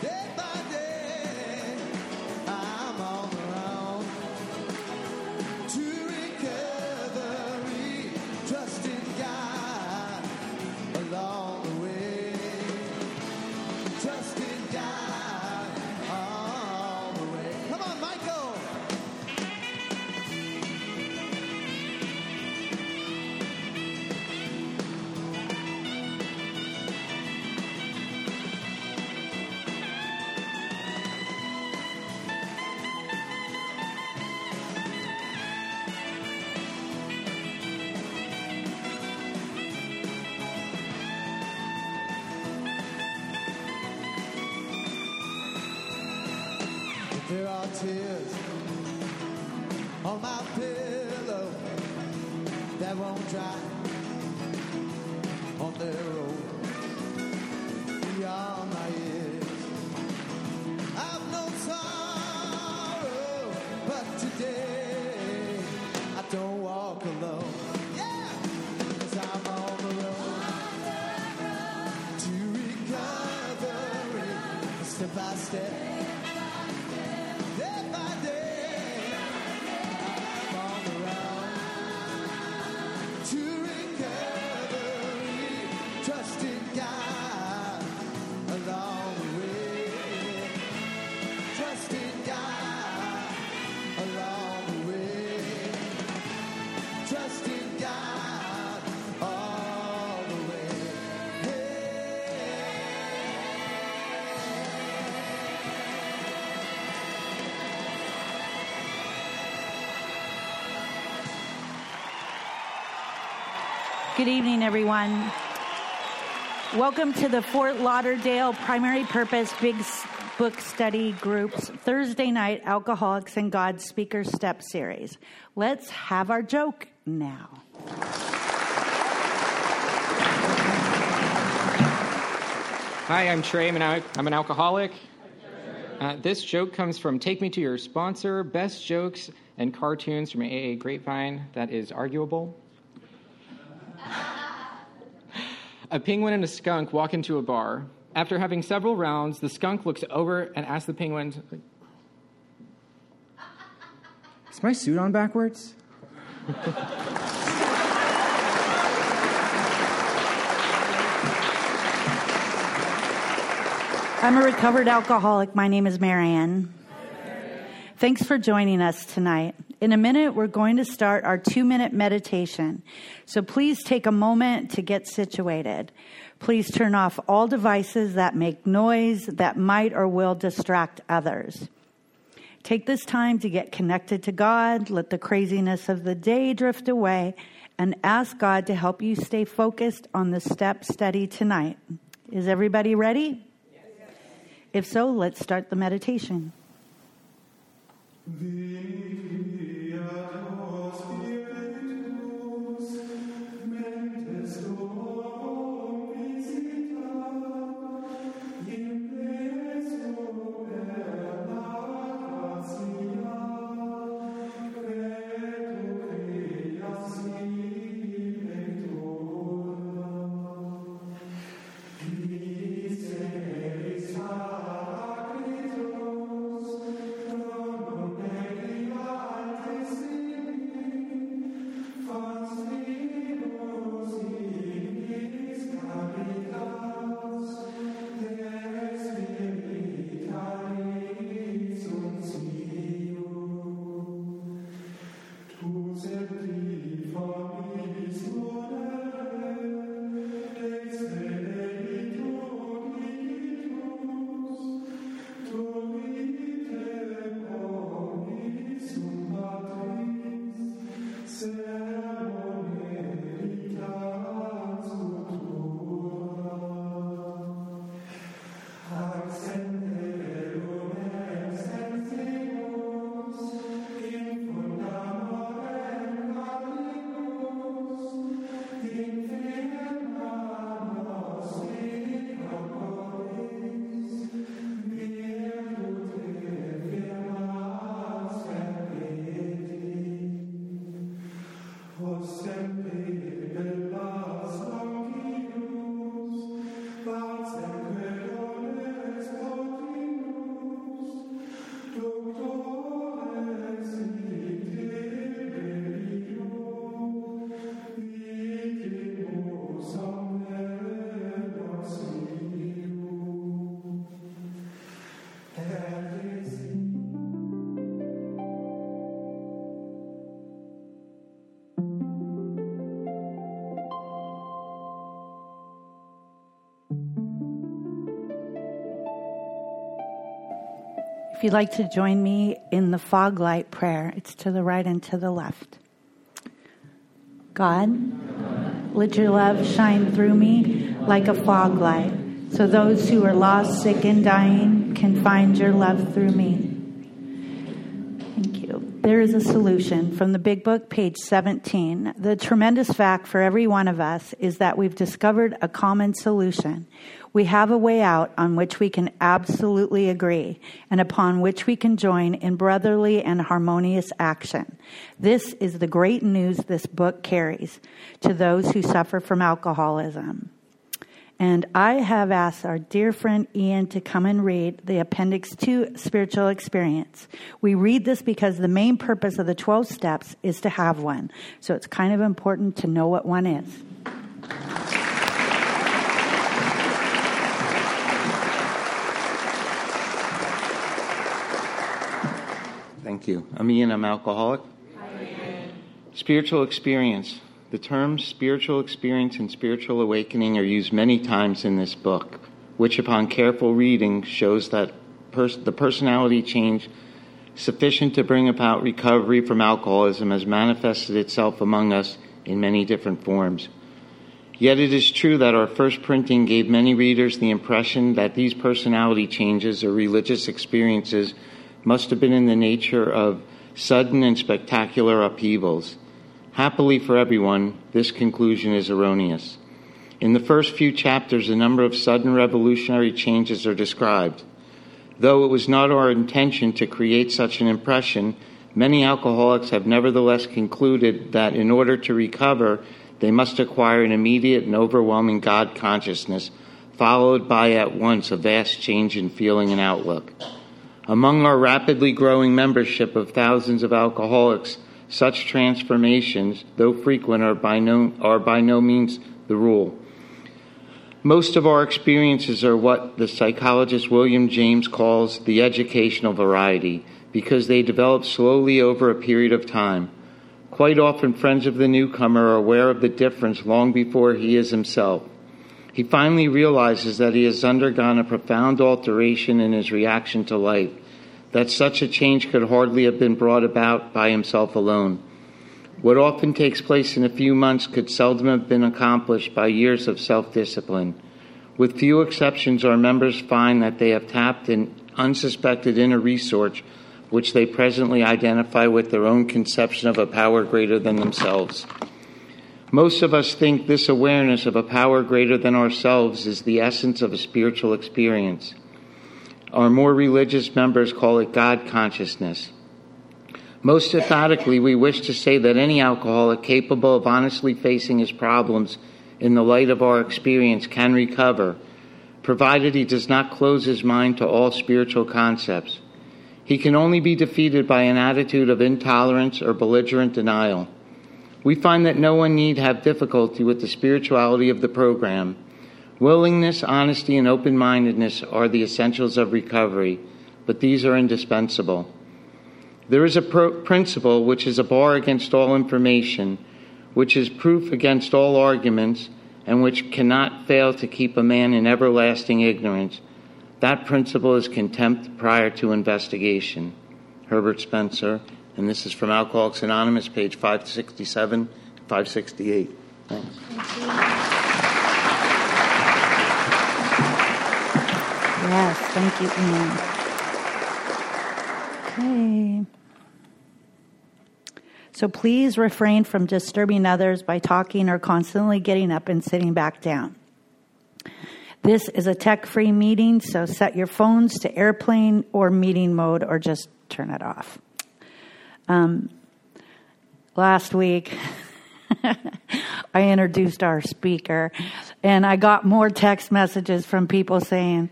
day by day. I'm on the road to recovery, trusting God along the way, trusting God all the way. Come on, Michael. There are tears on my pillow that won't dry on their own. Beyond my ears, I've no sorrow, but today I don't walk alone. Yeah, 'cause I'm on the road to recovery, step by step. Good evening, everyone. Welcome to the Fort Lauderdale Primary Purpose Big Book Study Group's Thursday night Alcoholics and God Speaker Step Series. Let's have our joke now. Hi, I'm Trey. I'm an alcoholic. This joke comes from Take Me to Your Sponsor, Best Jokes and Cartoons from AA Grapevine. That is arguable. A penguin and a skunk walk into a bar. After having several rounds, the skunk looks over and asks the penguin, "Is my suit on backwards?" I'm a recovered alcoholic. My name is Marianne. Thanks for joining us tonight. In a minute, we're going to start our 2-minute meditation, so please take a moment to get situated. Please turn off all devices that make noise that might or will distract others. Take this time to get connected to God, let the craziness of the day drift away, and ask God to help you stay focused on the step study tonight. Is everybody ready? Yes. If so, let's start the meditation. If you'd like to join me in the fog light prayer, it's to the right and to the left. God, let your love shine through me like a fog light, so those who are lost, sick, and dying can find your love through me. Thank you. There is a solution from the Big Book, page 17. The tremendous fact for every one of us is that we've discovered a common solution. We have a way out on which we can absolutely agree and upon which we can join in brotherly and harmonious action. This is the great news this book carries to those who suffer from alcoholism. And I have asked our dear friend Ian to come and read the Appendix 2 Spiritual Experience. We read this because the main purpose of the 12 steps is to have one. So it's kind of important to know what one is. Thank you. I'm Ian. I'm alcoholic. Amen. Spiritual experience. The terms spiritual experience and spiritual awakening are used many times in this book, which upon careful reading shows that the personality change sufficient to bring about recovery from alcoholism has manifested itself among us in many different forms. Yet it is true that our first printing gave many readers the impression that these personality changes or religious experiences must have been in the nature of sudden and spectacular upheavals. Happily for everyone, this conclusion is erroneous. In the first few chapters, a number of sudden revolutionary changes are described. Though it was not our intention to create such an impression, many alcoholics have nevertheless concluded that in order to recover, they must acquire an immediate and overwhelming God consciousness, followed by at once a vast change in feeling and outlook. Among our rapidly growing membership of thousands of alcoholics, such transformations, though frequent, are by no means the rule. Most of our experiences are what the psychologist William James calls the educational variety, because they develop slowly over a period of time. Quite often, friends of the newcomer are aware of the difference long before he is himself. He finally realizes that he has undergone a profound alteration in his reaction to life, that such a change could hardly have been brought about by himself alone. What often takes place in a few months could seldom have been accomplished by years of self-discipline. With few exceptions, our members find that they have tapped an unsuspected inner resource, which they presently identify with their own conception of a power greater than themselves. Most of us think this awareness of a power greater than ourselves is the essence of a spiritual experience. Our more religious members call it God consciousness. Most emphatically, we wish to say that any alcoholic capable of honestly facing his problems in the light of our experience can recover, provided he does not close his mind to all spiritual concepts. He can only be defeated by an attitude of intolerance or belligerent denial. We find that no one need have difficulty with the spirituality of the program. Willingness, honesty, and open-mindedness are the essentials of recovery, but these are indispensable. There is a principle which is a bar against all information, which is proof against all arguments, and which cannot fail to keep a man in everlasting ignorance. That principle is contempt prior to investigation. Herbert Spencer. And this is from Alcoholics Anonymous, page 567, 568. Thanks. Thank you. Yes, thank you, Ian. Okay. So please refrain from disturbing others by talking or constantly getting up and sitting back down. This is a tech-free meeting, so set your phones to airplane or meeting mode or just turn it off. Last week, I introduced our speaker, and I got more text messages from people saying,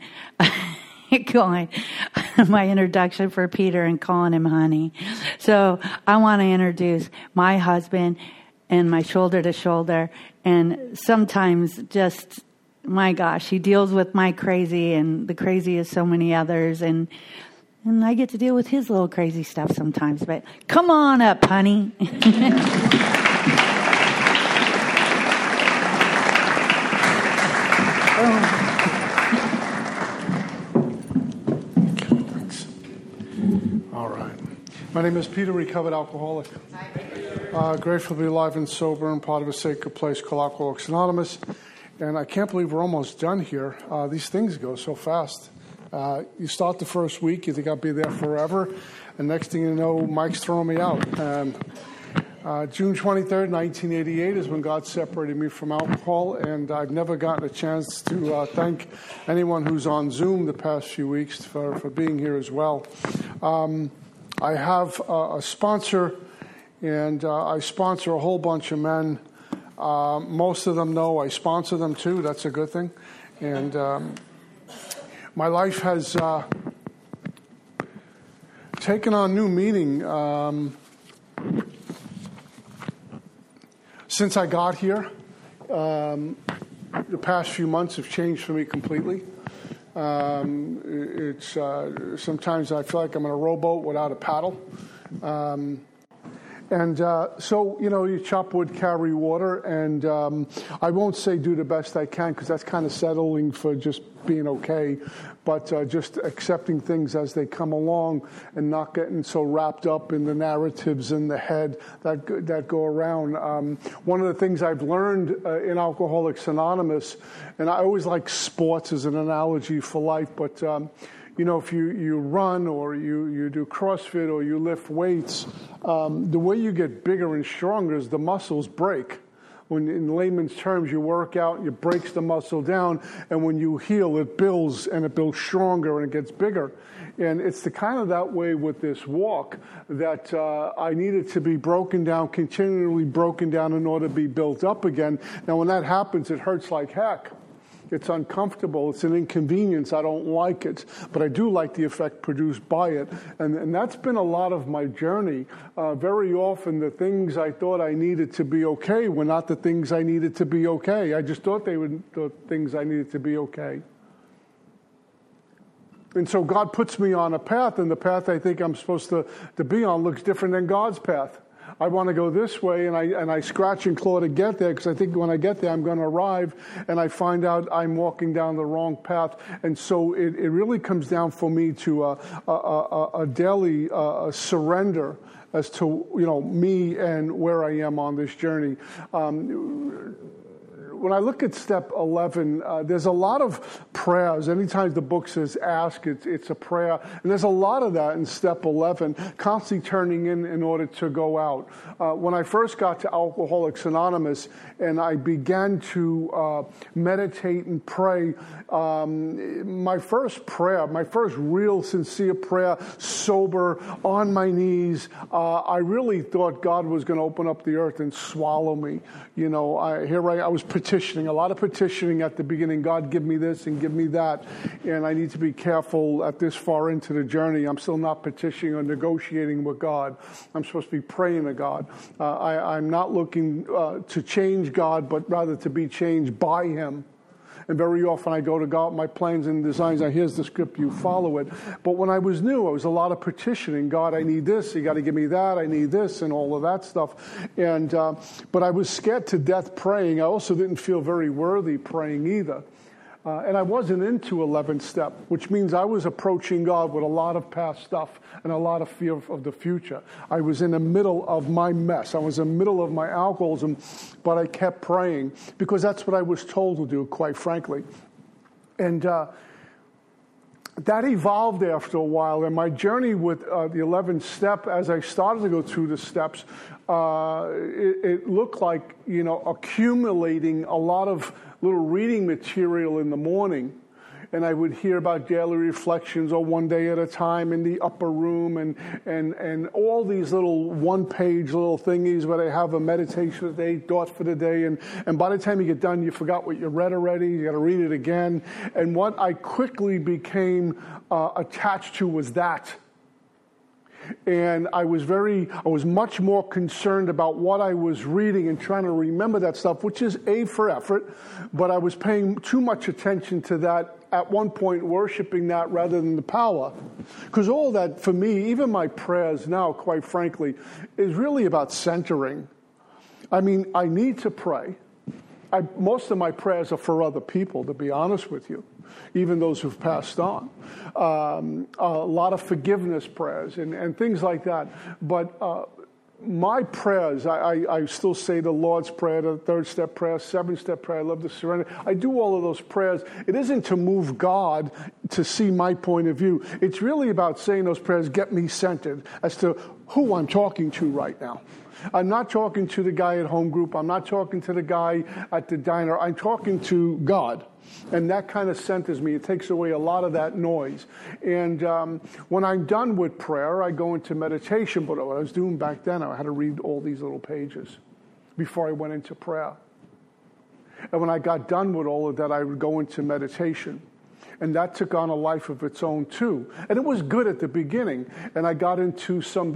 going, my introduction for Peter and calling him honey. So I want to introduce my husband and my shoulder to shoulder, and sometimes just, my gosh, he deals with my crazy and the crazy of so many others, and I get to deal with his little crazy stuff sometimes, but come on up, honey. Oh. My name is Peter, recovered alcoholic. Grateful to be alive and sober and part of a sacred place called Alcoholics Anonymous. And I can't believe we're almost done here. These things go so fast. You start the first week, you think I'll be there forever. And next thing you know, Mike's throwing me out. June 23rd, 1988 is when God separated me from alcohol. And I've never gotten a chance to thank anyone who's on Zoom the past few weeks for being here as well. I have a sponsor, and I sponsor a whole bunch of men. Most of them know I sponsor them, too. That's a good thing. And my life has taken on new meaning since I got here. The past few months have changed for me completely. It's sometimes I feel like I'm in a rowboat without a paddle, so you know, you chop wood, carry water, and I won't say do the best I can, because that's kind of settling for just being okay, but just accepting things as they come along and not getting so wrapped up in the narratives in the head that go around. One of the things I've learned in Alcoholics Anonymous, and I always like sports as an analogy for life, but you know, if you run or you do CrossFit or you lift weights, the way you get bigger and stronger is the muscles break. When, in layman's terms, you work out, it breaks the muscle down, and when you heal, it builds, and it builds stronger, and it gets bigger. And it's the kind of that way with this walk that I needed to be broken down, continually broken down, in order to be built up again. Now, when that happens, it hurts like heck. It's uncomfortable. It's an inconvenience. I don't like it, but I do like the effect produced by it. And that's been a lot of my journey. Very often the things I thought I needed to be okay were not the things I needed to be okay. I just thought they were the things I needed to be okay. And so God puts me on a path, and the path I think I'm supposed to be on looks different than God's path. I want to go this way, and I scratch and claw to get there, because I think when I get there, I'm going to arrive, and I find out I'm walking down the wrong path. And so it really comes down for me to a daily surrender as to, you know, me and where I am on this journey. When I look at step 11, there's a lot of prayers. Anytime the book says ask, it's a prayer. And there's a lot of that in step 11, constantly turning in order to go out. When I first got to Alcoholics Anonymous and I began to meditate and pray, my first real sincere prayer, sober, on my knees, I really thought God was going to open up the earth and swallow me. You know, I was petitioning, a lot of petitioning at the beginning. God, give me this and give me that. And I need to be careful at this far into the journey. I'm still not petitioning or negotiating with God. I'm supposed to be praying to God. I'm not looking to change God, but rather to be changed by him. And very often I go to God, my plans and designs, now here's the script, you follow it. But when I was new, I was a lot of petitioning. God, I need this, you got to give me that, I need this, and all of that stuff. And but I was scared to death praying. I also didn't feel very worthy praying either. And I wasn't into 11th Step, which means I was approaching God with a lot of past stuff and a lot of fear of the future. I was in the middle of my mess. I was in the middle of my alcoholism, but I kept praying because that's what I was told to do, quite frankly. And that evolved after a while. And my journey with the 11th Step, as I started to go through the steps, it looked like, you know, accumulating a lot of little reading material in the morning, and I would hear about daily reflections or one day at a time in the upper room and all these little one-page little thingies where they have a meditation of the day, thought for the day, and by the time you get done, you forgot what you read already, you got to read it again. And what I quickly became attached to was that. And I was much more concerned about what I was reading and trying to remember that stuff, which is A for effort, but I was paying too much attention to that, at one point worshiping that rather than the power. Because all that, for me, even my prayers now, quite frankly, is really about centering. I mean, I need to pray. most of my prayers are for other people, to be honest with you, even those who've passed on. A lot of forgiveness prayers and things like that. But my prayers, I still say the Lord's Prayer, the Third Step Prayer, Seventh Step Prayer, I love to surrender. I do all of those prayers. It isn't to move God to see my point of view. It's really about saying those prayers, get me centered as to who I'm talking to right now. I'm not talking to the guy at home group. I'm not talking to the guy at the diner. I'm talking to God. And that kind of centers me. It takes away a lot of that noise. And when I'm done with prayer, I go into meditation. But what I was doing back then, I had to read all these little pages before I went into prayer. And when I got done with all of that, I would go into meditation. And that took on a life of its own, too. And it was good at the beginning. And I got into some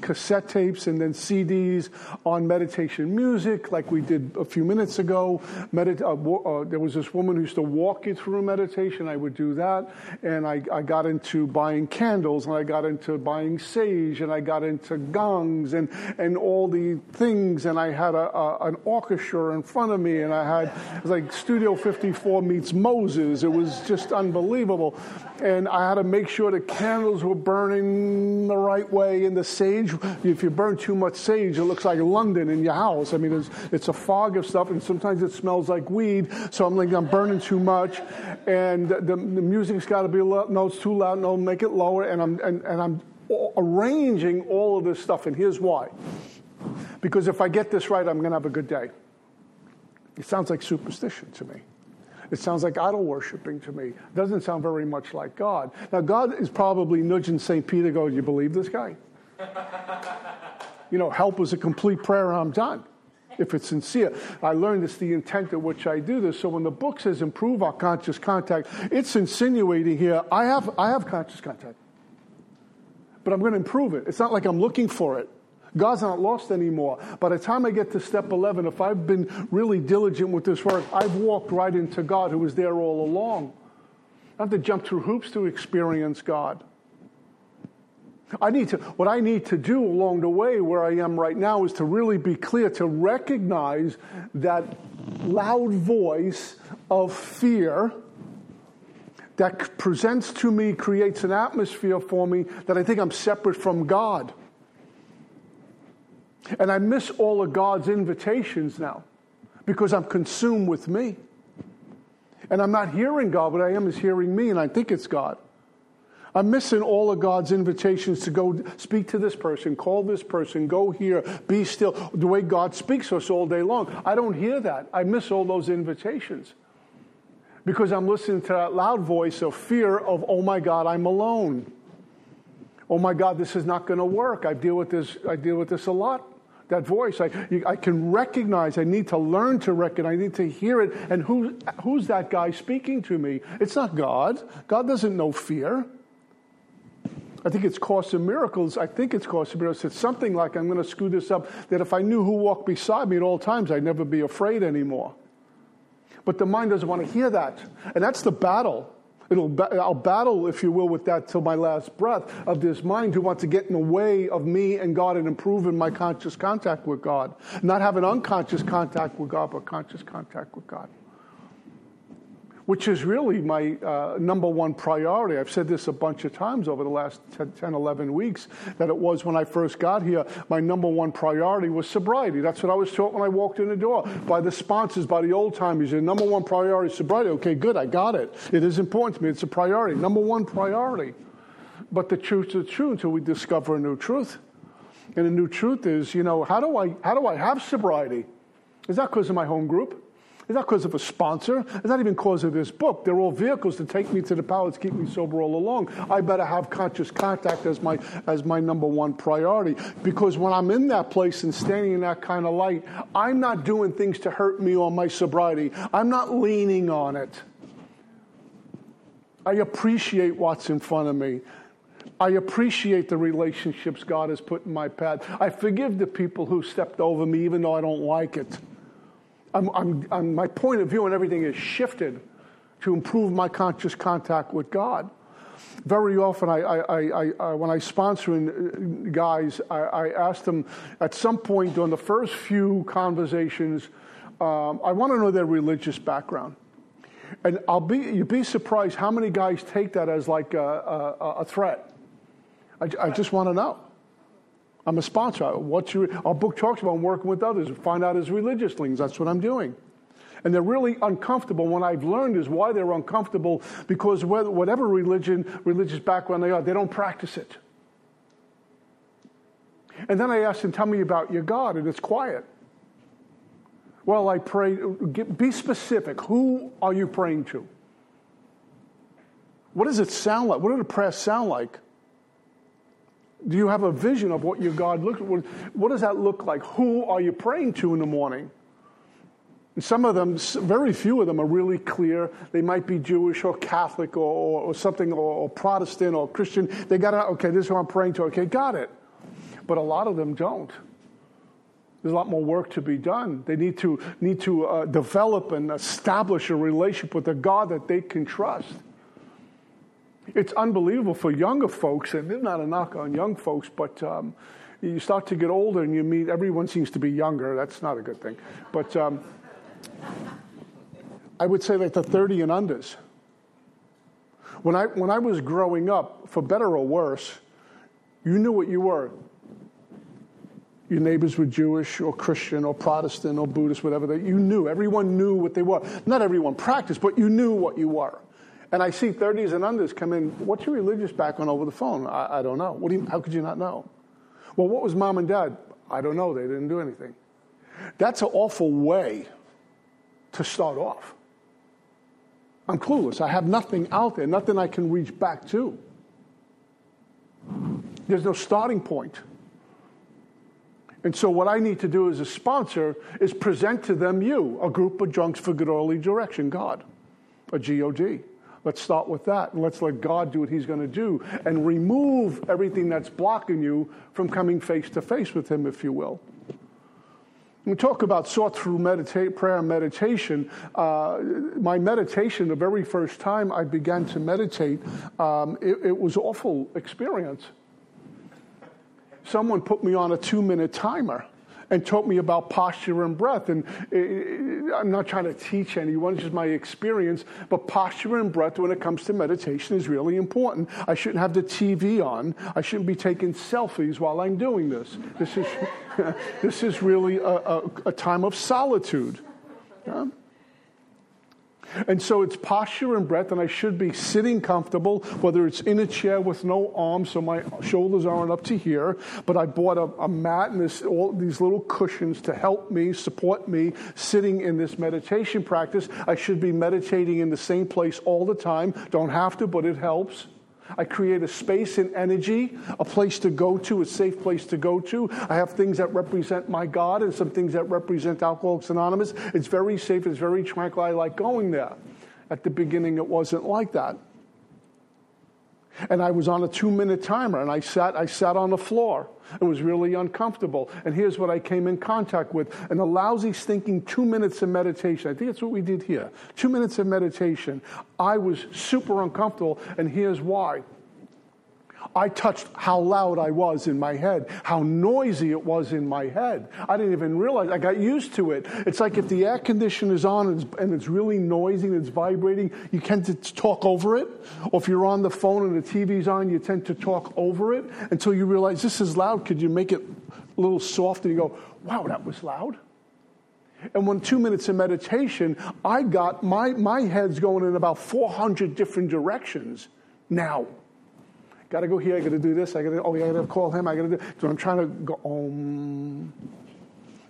cassette tapes and then CDs on meditation music, like we did a few minutes ago. There was this woman who used to walk you through meditation. I would do that. And I got into buying candles, and I got into buying sage, and I got into gongs and all the things. And I had an orchestra in front of me, and it was like Studio 54 meets Moses. It was just unbelievable. And I had to make sure the candles were burning the right way, and the sage, if you burn too much sage, it looks like London in your house. I mean, it's a fog of stuff, and sometimes it smells like weed, so I'm like, I'm burning too much, and the music's got to be low. No, it's too loud. No, make it lower. And I'm arranging all of this stuff, and here's why. Because if I get this right, I'm going to have a good day. It sounds like superstition to me. It sounds like idol worshiping to me. It doesn't sound very much like God. Now, God is probably nudging St. Peter, going, you believe this guy? Help is a complete prayer, and I'm done, if it's sincere. I learned it's the intent at which I do this. So when the book says improve our conscious contact, it's insinuating here, I have conscious contact, but I'm going to improve it. It's not like I'm looking for it. God's not lost anymore. By the time I get to step 11, if I've been really diligent with this work, I've walked right into God, who was there all along. I have to jump through hoops to experience God. What I need to do along the way, where I am right now, is to really be clear, to recognize that loud voice of fear that presents to me, creates an atmosphere for me that I think I'm separate from God. And I miss all of God's invitations now because I'm consumed with me. And I'm not hearing God. What I am is hearing me, and I think it's God. I'm missing all of God's invitations to go speak to this person, call this person, go here, be still, the way God speaks to us all day long. I don't hear that. I miss all those invitations because I'm listening to that loud voice of fear of, oh, my God, I'm alone. Oh, my God, this is not going to work. I deal with this a lot. That voice, I can recognize. I need to learn to recognize. I need to hear it. And who's that guy speaking to me? It's not God. God doesn't know fear. I think it's caused some miracles. It's something like, I'm going to screw this up, that if I knew who walked beside me at all times, I'd never be afraid anymore. But the mind doesn't want to hear that. And that's the battle. I'll battle, if you will, with that till my last breath, of this mind who wants to get in the way of me and God and improve in my conscious contact with God. Not have an unconscious contact with God, but conscious contact with God. Which is really my number one priority. I've said this a bunch of times over the last 10, 11 weeks, that it was when I first got here, my number one priority was sobriety. That's what I was taught when I walked in the door by the sponsors, by the old timers. Your number one priority is sobriety. Okay, good, I got it. It is important to me. It's a priority, number one priority. But the truth is true until we discover a new truth. And the new truth is, how do I have sobriety? It's not because of my home group. It's not because of a sponsor. It's not even because of this book. They're all vehicles to take me to the power to keep me sober all along. I better have conscious contact as my number one priority. Because when I'm in that place and standing in that kind of light, I'm not doing things to hurt me or my sobriety. I'm not leaning on it. I appreciate what's in front of me. I appreciate the relationships God has put in my path. I forgive the people who stepped over me, even though I don't like it. My point of view and everything is shifted to improve my conscious contact with God. Very often, when I'm sponsoring guys, I ask them at some point during the first few conversations, I want to know their religious background. And you'd be surprised how many guys take that as like a threat. I just want to know. I'm a sponsor. Our book talks about working with others and find out his religious things. That's what I'm doing. And they're really uncomfortable. What I've learned is why they're uncomfortable, because whatever religious background they are, they don't practice it. And then I asked them, tell me about your God, and it's quiet. Well, I pray, be specific. Who are you praying to? What does it sound like? What did the prayer sound like? Do you have a vision of what your God looks like? What does that look like? Who are you praying to in the morning? And some of them, very few of them are really clear. They might be Jewish or Catholic or something, or Protestant or Christian. They got to, okay, this is who I'm praying to. Okay, got it. But a lot of them don't. There's a lot more work to be done. They need to develop and establish a relationship with a God that they can trust. It's unbelievable for younger folks, and there's not a knock on young folks, but you start to get older and you meet, everyone seems to be younger. That's not a good thing. But I would say that the 30 and unders. When I was growing up, for better or worse, you knew what you were. Your neighbors were Jewish or Christian or Protestant or Buddhist, whatever. You knew. Everyone knew what they were. Not everyone practiced, but you knew what you were. And I see 30s and unders come in. What's your religious background over the phone? I don't know. How could you not know? Well, what was mom and dad? I don't know. They didn't do anything. That's an awful way to start off. I'm clueless. I have nothing out there, nothing I can reach back to. There's no starting point. And so what I need to do as a sponsor is present to them a group of drunks for good orderly direction, God, a G-O-D. Let's start with that, and let's let God do what he's going to do and remove everything that's blocking you from coming face-to-face with him, if you will. We talk about sought-through prayer and meditation. My meditation, the very first time I began to meditate, it was an awful experience. Someone put me on a 2-minute timer and taught me about posture and breath. And I'm not trying to teach anyone, it's just my experience. But posture and breath when it comes to meditation is really important. I shouldn't have the TV on. I shouldn't be taking selfies while I'm doing this. This is really a time of solitude. Yeah? And so it's posture and breath, and I should be sitting comfortable, whether it's in a chair with no arms, so my shoulders aren't up to here, but I bought a mat and all these little cushions to help me, support me, sitting in this meditation practice. I should be meditating in the same place all the time. Don't have to, but it helps. I create a space and energy, a place to go to, a safe place to go to. I have things that represent my God and some things that represent Alcoholics Anonymous. It's very safe. It's very tranquil. I like going there. At the beginning, it wasn't like that. And I was on a 2-minute timer, and I sat on the floor. It was really uncomfortable. And here's what I came in contact with. And the lousy, stinking 2 minutes of meditation. I think that's what we did here. 2 minutes of meditation. I was super uncomfortable, and here's why. I touched how loud I was in my head, how noisy it was in my head. I didn't even realize. I got used to it. It's like if the air conditioner is on and it's really noisy and it's vibrating, you tend to talk over it. Or if you're on the phone and the TV's on, you tend to talk over it until you realize this is loud. Could you make it a little softer? You go, wow, that was loud. And when 2 minutes of meditation, I got my head's going in about 400 different directions now. Got to go here, I got to do this, I got to call him, I got to do, so I'm trying to go,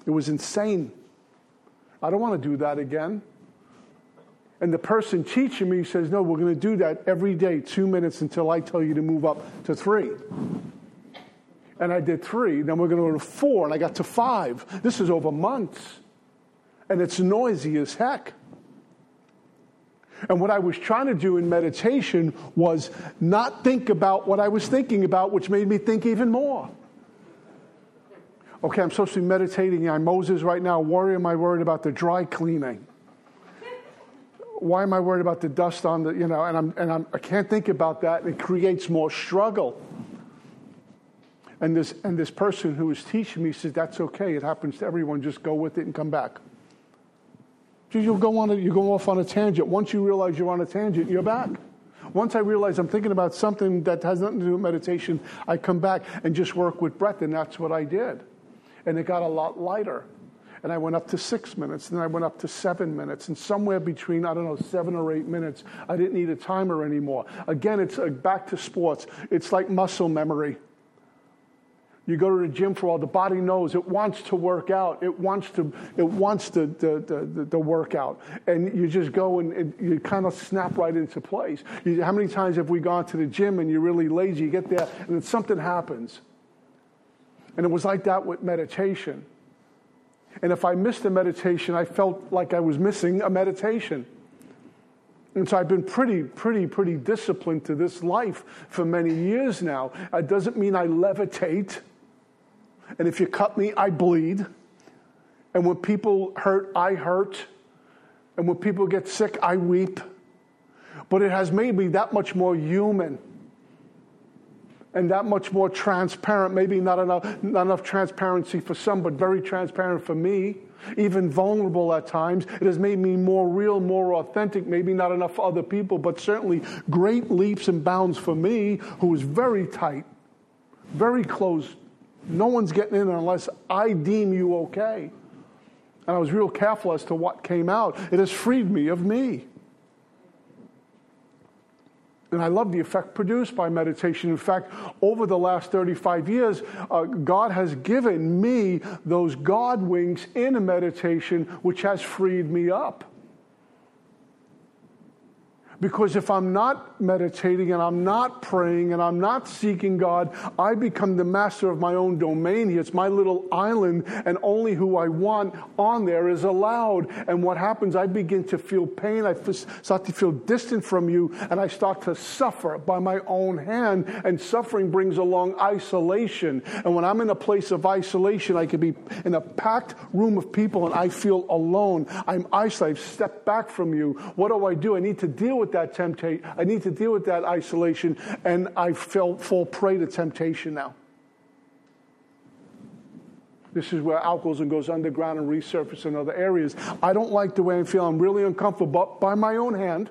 it was insane. I don't want to do that again. And the person teaching me says, no, we're going to do that every day, 2 minutes until I tell you to move up to 3. And I did 3, then we're going to go to 4, and I got to 5. This is over months, and it's noisy as heck. And what I was trying to do in meditation was not think about what I was thinking about, which made me think even more. Okay, I'm supposed to be meditating. I'm Moses right now. Why am I worried about the dry cleaning? Why am I worried about the dust on the, I can't think about that. It creates more struggle. And this person who was teaching me says, that's okay. It happens to everyone. Just go with it and come back. Because you go off on a tangent. Once you realize you're on a tangent, you're back. Once I realize I'm thinking about something that has nothing to do with meditation, I come back and just work with breath, and that's what I did. And it got a lot lighter. And I went up to 6 minutes, and then I went up to 7 minutes, and somewhere between, 7 or 8 minutes, I didn't need a timer anymore. Again, it's back to sports. It's like muscle memory. You go to the gym for a while, the body knows it wants to work out. It wants to work out. And you just go and you kind of snap right into place. How many times have we gone to the gym and you're really lazy, you get there and then something happens. And it was like that with meditation. And if I missed a meditation, I felt like I was missing a meditation. And so I've been pretty disciplined to this life for many years now. It doesn't mean I levitate. And if you cut me, I bleed. And when people hurt, I hurt. And when people get sick, I weep. But it has made me that much more human. And that much more transparent, maybe not enough transparency for some, but very transparent for me, even vulnerable at times. It has made me more real, more authentic, maybe not enough for other people, but certainly great leaps and bounds for me, who is very tight, very close. No one's getting in unless I deem you okay. And I was real careful as to what came out. It has freed me of me. And I love the effect produced by meditation. In fact, over the last 35 years, God has given me those God wings in a meditation, which has freed me up. Because if I'm not meditating and I'm not praying and I'm not seeking God, I become the master of my own domain. It's my little island, and only who I want on there is allowed. And what happens, I begin to feel pain. I start to feel distant from you, and I start to suffer by my own hand. And suffering brings along isolation. And when I'm in a place of isolation, I could be in a packed room of people, and I feel alone. I'm isolated. I've stepped back from you. What do I do? I need to deal with that temptation. I need to deal with that isolation, and I fall prey to temptation now. This is where alcoholism goes underground and resurfaces in other areas. I don't like the way I feel. I'm really uncomfortable by my own hand.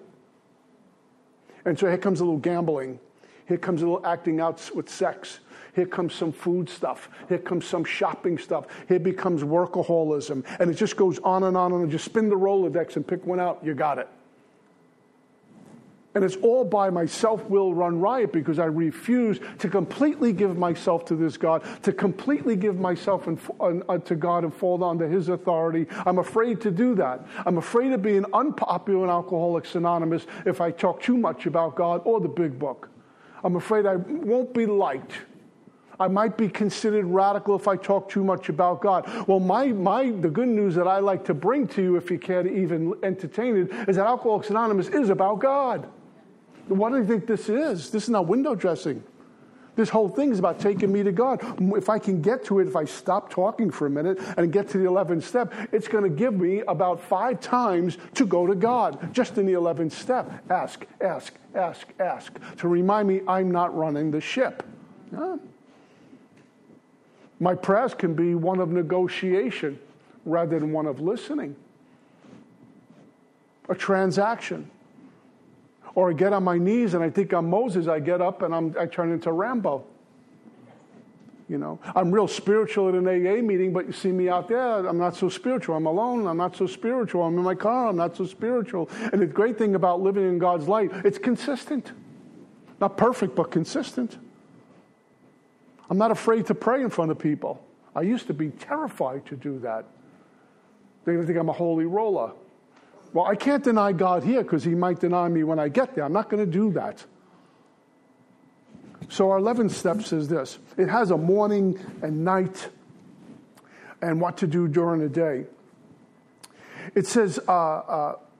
And so here comes a little gambling. Here comes a little acting out with sex. Here comes some food stuff. Here comes some shopping stuff. Here becomes workaholism. And it just goes on and on and on. Just spin the Rolodex and pick one out. You got it. And it's all by my self-will run riot, because I refuse to completely give myself to this God, to completely give myself to God and fall under His authority. I'm afraid to do that. I'm afraid of being unpopular in Alcoholics Anonymous if I talk too much about God or the Big Book. I'm afraid I won't be liked. I might be considered radical if I talk too much about God. Well, the good news that I like to bring to you, if you care to even entertain it, is that Alcoholics Anonymous is about God. What do you think this is? This is not window dressing. This whole thing is about taking me to God. If I can get to it, if I stop talking for a minute and get to the 11th step, it's going to give me about 5 times to go to God, just in the 11th step. Ask, ask, ask, ask, to remind me I'm not running the ship. Huh? My prayers can be one of negotiation rather than one of listening. A transaction. Or I get on my knees and I think I'm Moses. I get up and I turn into Rambo. You know, I'm real spiritual at an AA meeting, but you see me out there, I'm not so spiritual. I'm alone. I'm not so spiritual. I'm in my car. I'm not so spiritual. And the great thing about living in God's light, it's consistent. Not perfect, but consistent. I'm not afraid to pray in front of people. I used to be terrified to do that. They're going to think I'm a holy roller. Well, I can't deny God here, because He might deny me when I get there. I'm not going to do that. So our 11th steps is this. It has a morning and night and what to do during the day. It says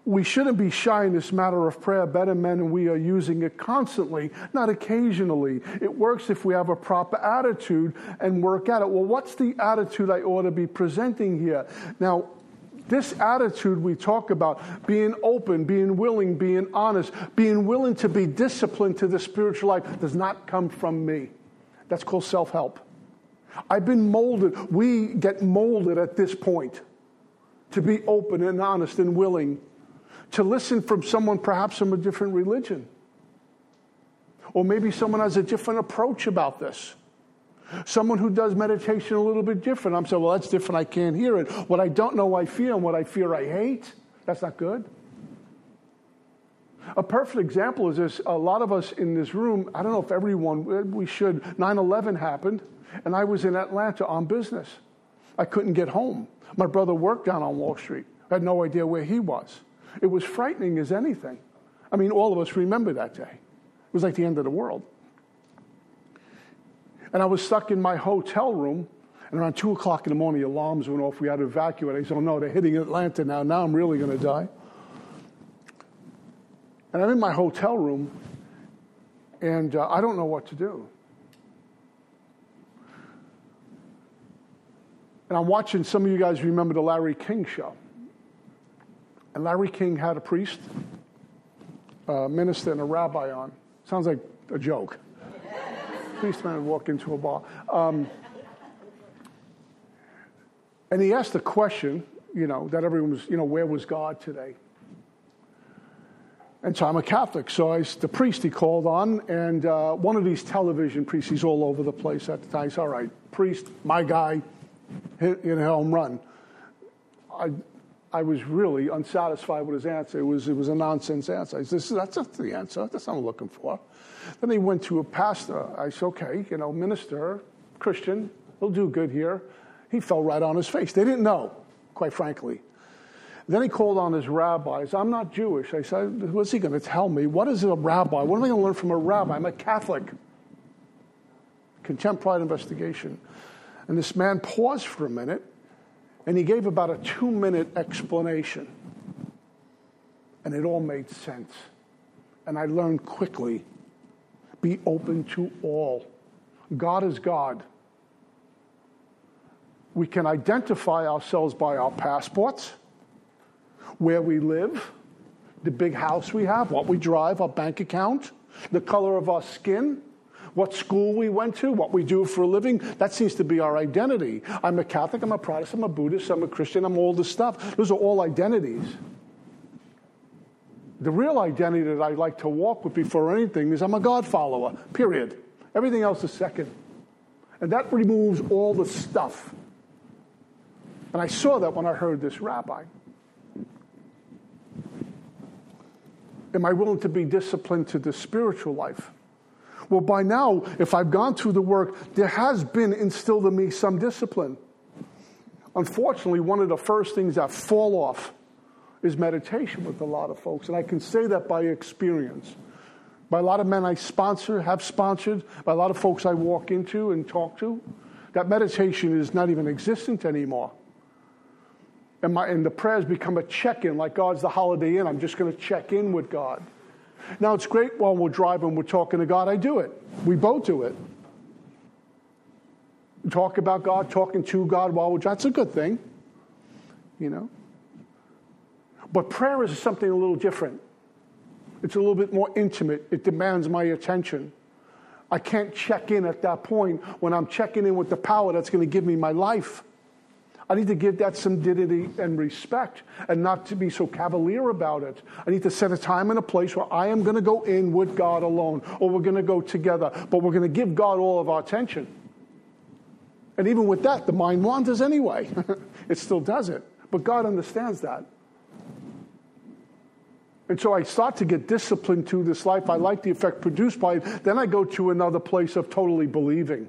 we shouldn't be shy in this matter of prayer. Better men, and we are using it constantly, not occasionally. It works if we have a proper attitude and work at it. Well, what's the attitude I ought to be presenting here? Now, this attitude we talk about, being open, being willing, being honest, being willing to be disciplined to the spiritual life, does not come from me. That's called self-help. I've been molded. We get molded at this point. to be open and honest and willing to listen from someone perhaps from a different religion. Or maybe someone has a different approach about this. Someone who does meditation a little bit different. I'm saying, well, that's different. I can't hear it. What I don't know, I fear, and what I fear, I hate. That's not good. A perfect example is this. A lot of us in this room, I don't know if everyone, we should. 9/11 happened, and I was in Atlanta on business. I couldn't get home. My brother worked down on Wall Street. I had no idea where he was. It was frightening as anything. I mean, all of us remember that day. It was like the end of the world. And I was stuck in my hotel room, and around 2 o'clock in the morning, the alarms went off. We had to evacuate. I said, oh, no, they're hitting Atlanta now. Now I'm really going to die. And I'm in my hotel room, and I don't know what to do. And I'm watching, some of you guys remember the Larry King show. And Larry King had a priest, a minister, and a rabbi on. Sounds like a joke. Priest man would walk into a bar. And he asked a question, that everyone was, where was God today? And so I'm a Catholic, so the priest he called on, and one of these television priests, he's all over the place at the time. He's all right, priest, my guy, hit a home run. I was really unsatisfied with his answer. It was a nonsense answer. I said, that's not the answer. That's not what I'm looking for. Then he went to a pastor. I said, okay, minister, Christian, he'll do good here. He fell right on his face. They didn't know, quite frankly. Then he called on his rabbis. I'm not Jewish. I said, what's he going to tell me? What is a rabbi? What am I going to learn from a rabbi? I'm a Catholic. Contemporary investigation. And this man paused for a minute, and he gave about a 2-minute explanation. And it all made sense. And I learned quickly, be open to all. God is God. We can identify ourselves by our passports, where we live, the big house we have, what we drive, our bank account, the color of our skin, what school we went to, what we do for a living. That seems to be our identity. I'm a Catholic, I'm a Protestant, I'm a Buddhist, I'm a Christian, I'm all this stuff. Those are all identities. The real identity that I like to walk with before anything is I'm a God follower, period. Everything else is second. And that removes all the stuff. And I saw that when I heard this rabbi. Am I willing to be disciplined to the spiritual life? Well, by now, if I've gone through the work, there has been instilled in me some discipline. Unfortunately, one of the first things that fall off is meditation with a lot of folks. And I can say that by experience. By a lot of men I sponsor, have sponsored, by a lot of folks I walk into and talk to, that meditation is not even existent anymore. And the prayers become a check-in, like God's the Holiday Inn. I'm just going to check in with God. Now, it's great while we're driving, we're talking to God. I do it. We both do it. We talk about God, talking to God while we're driving. It's a good thing, But prayer is something a little different. It's a little bit more intimate. It demands my attention. I can't check in at that point when I'm checking in with the power that's going to give me my life. I need to give that some dignity and respect and not to be so cavalier about it. I need to set a time and a place where I am going to go in with God alone, or we're going to go together, but we're going to give God all of our attention. And even with that, the mind wanders anyway. It still does it. But God understands that. And so I start to get disciplined to this life. I like the effect produced by it. Then I go to another place of totally believing.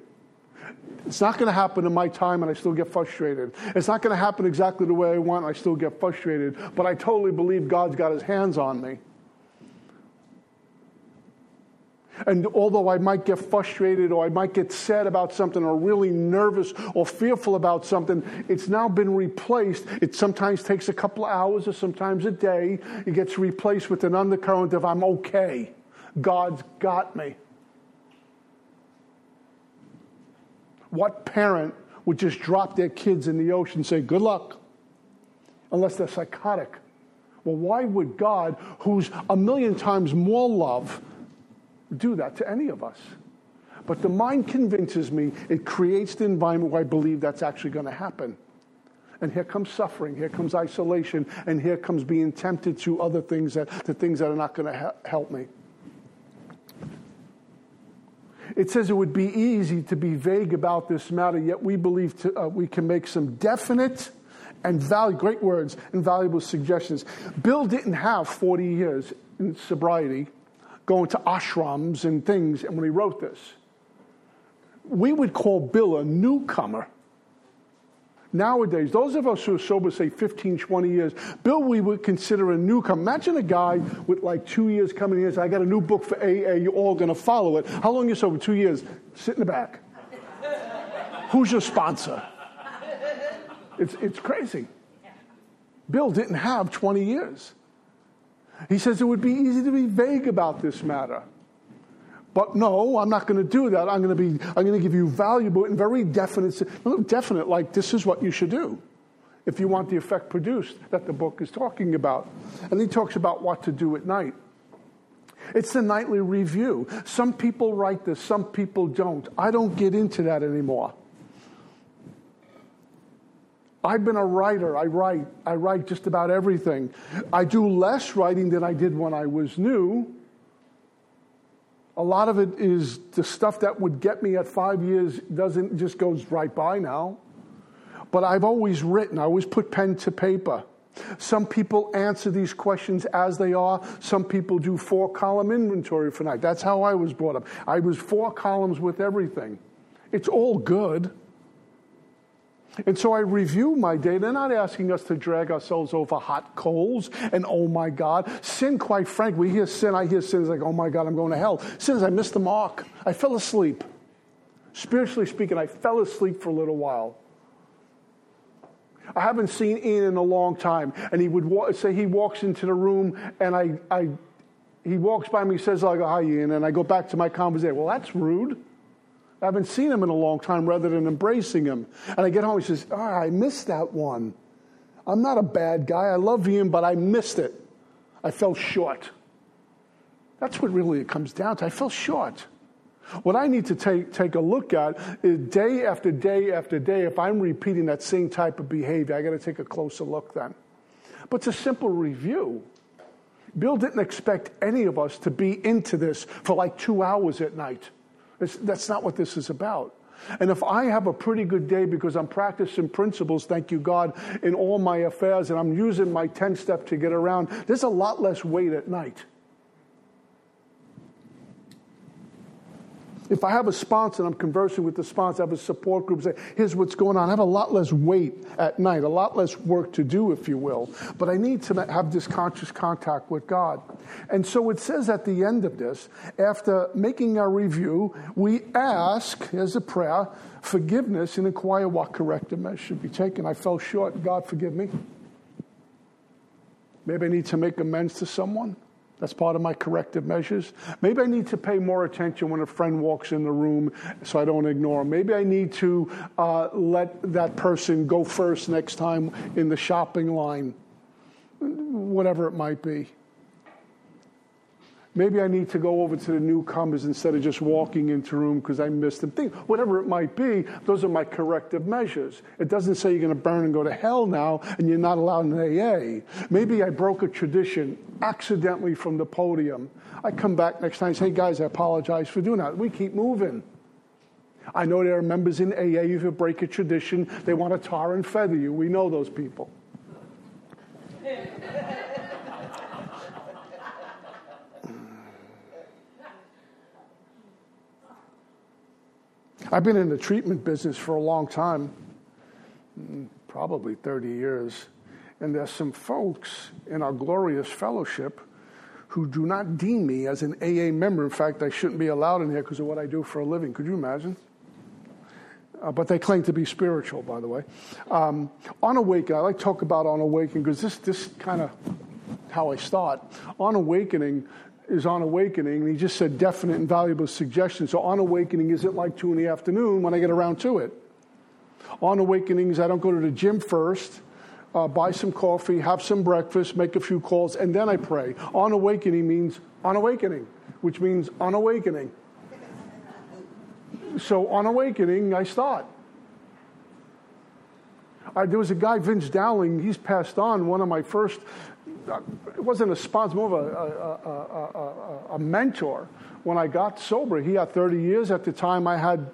It's not going to happen in my time, and I still get frustrated. It's not going to happen exactly the way I want, and I still get frustrated. But I totally believe God's got his hands on me. And although I might get frustrated, or I might get sad about something, or really nervous or fearful about something, it's now been replaced. It sometimes takes a couple of hours or sometimes a day. It gets replaced with an undercurrent of I'm okay. God's got me. What parent would just drop their kids in the ocean and say, good luck, unless they're psychotic? Well, why would God, who's a million times more love, do that to any of us? But the mind convinces me, it creates the environment where I believe that's actually going to happen. and here comes suffering, here comes isolation, and here comes being tempted to other things, to things that are not going to help me. It says it would be easy to be vague about this matter, yet we believe we can make some definite and great words and valuable suggestions. Bill didn't have 40 years in sobriety going to ashrams and things, and when he wrote this, we would call Bill a newcomer. Nowadays, those of us who are sober, say 15, 20 years, Bill, we would consider a newcomer. Imagine a guy with like 2 years coming in and says, I got a new book for AA, you're all going to follow it. How long are you sober? 2 years. Sit in the back. Who's your sponsor? It's crazy. Bill didn't have 20 years. He says it would be easy to be vague about this matter. But no, I'm not going to do that. I'm going to give you valuable and very definite, like this is what you should do if you want the effect produced that the book is talking about. And he talks about what to do at night. It's the nightly review. Some people write this, some people don't. I don't get into that anymore. I've been a writer. I write just about everything. I do less writing than I did when I was new. A lot of it is the stuff that would get me at 5 years doesn't just goes right by now. But I've always written. I always put pen to paper. Some people answer these questions as they are. Some people do 4-column inventory for night. That's how I was brought up. I was 4 columns with everything. It's all good. And so I review my day. They're not asking us to drag ourselves over hot coals and, oh, my God. Sin, quite frankly, we hear sin. I hear sin. It's like, oh, my God, I'm going to hell. Sin is I missed the mark. I fell asleep. Spiritually speaking, I fell asleep for a little while. I haven't seen Ian in a long time. And he would say he walks into the room, and he walks by me, says, I go, hi, Ian. And I go back to my conversation. Well, that's rude. I haven't seen him in a long time rather than embracing him. And I get home, he says, I missed that one. I'm not a bad guy. I love him, but I missed it. I fell short. That's what really it comes down to. I fell short. What I need to take a look at is day after day after day, if I'm repeating that same type of behavior, I got to take a closer look then. But it's a simple review. Bill didn't expect any of us to be into this for like 2 hours at night. That's not what this is about. And if I have a pretty good day because I'm practicing principles, thank you, God, in all my affairs, and I'm using my 10th step to get around, there's a lot less weight at night. If I have a sponsor and I'm conversing with the sponsor, I have a support group, say, here's what's going on. I have a lot less weight at night, a lot less work to do, if you will. But I need to have this conscious contact with God. And so it says at the end of this, after making our review, we ask, here's a prayer, forgiveness and inquire what corrective measures should be taken. I fell short. God, forgive me. Maybe I need to make amends to someone. That's part of my corrective measures. Maybe I need to pay more attention when a friend walks in the room so I don't ignore them. Maybe I need to let that person go first next time in the shopping line, whatever it might be. Maybe I need to go over to the newcomers instead of just walking into the room because I missed them. Whatever it might be, those are my corrective measures. It doesn't say you're going to burn and go to hell now and you're not allowed in AA. Maybe I broke a tradition accidentally from the podium. I come back next time and say, hey, guys, I apologize for doing that. We keep moving. I know there are members in AA, if you break a tradition, they want to tar and feather you. We know those people. I've been in the treatment business for a long time, probably 30 years, and there's some folks in our glorious fellowship who do not deem me as an AA member. In fact, I shouldn't be allowed in here because of what I do for a living. Could you imagine? But they claim to be spiritual, by the way. On awakening, I like to talk about on awakening because this kind of how I start. On awakening, and he just said definite and valuable suggestions. So on awakening isn't like 2 p.m. when I get around to it. On awakening is I don't go to the gym first, buy some coffee, have some breakfast, make a few calls, and then I pray. On awakening means on awakening, which means on awakening. So on awakening, I start. There was a guy, Vince Dowling, he's passed on, one of my first, it wasn't a sponsor, more of a mentor. When I got sober, he had 30 years. At the time, I had,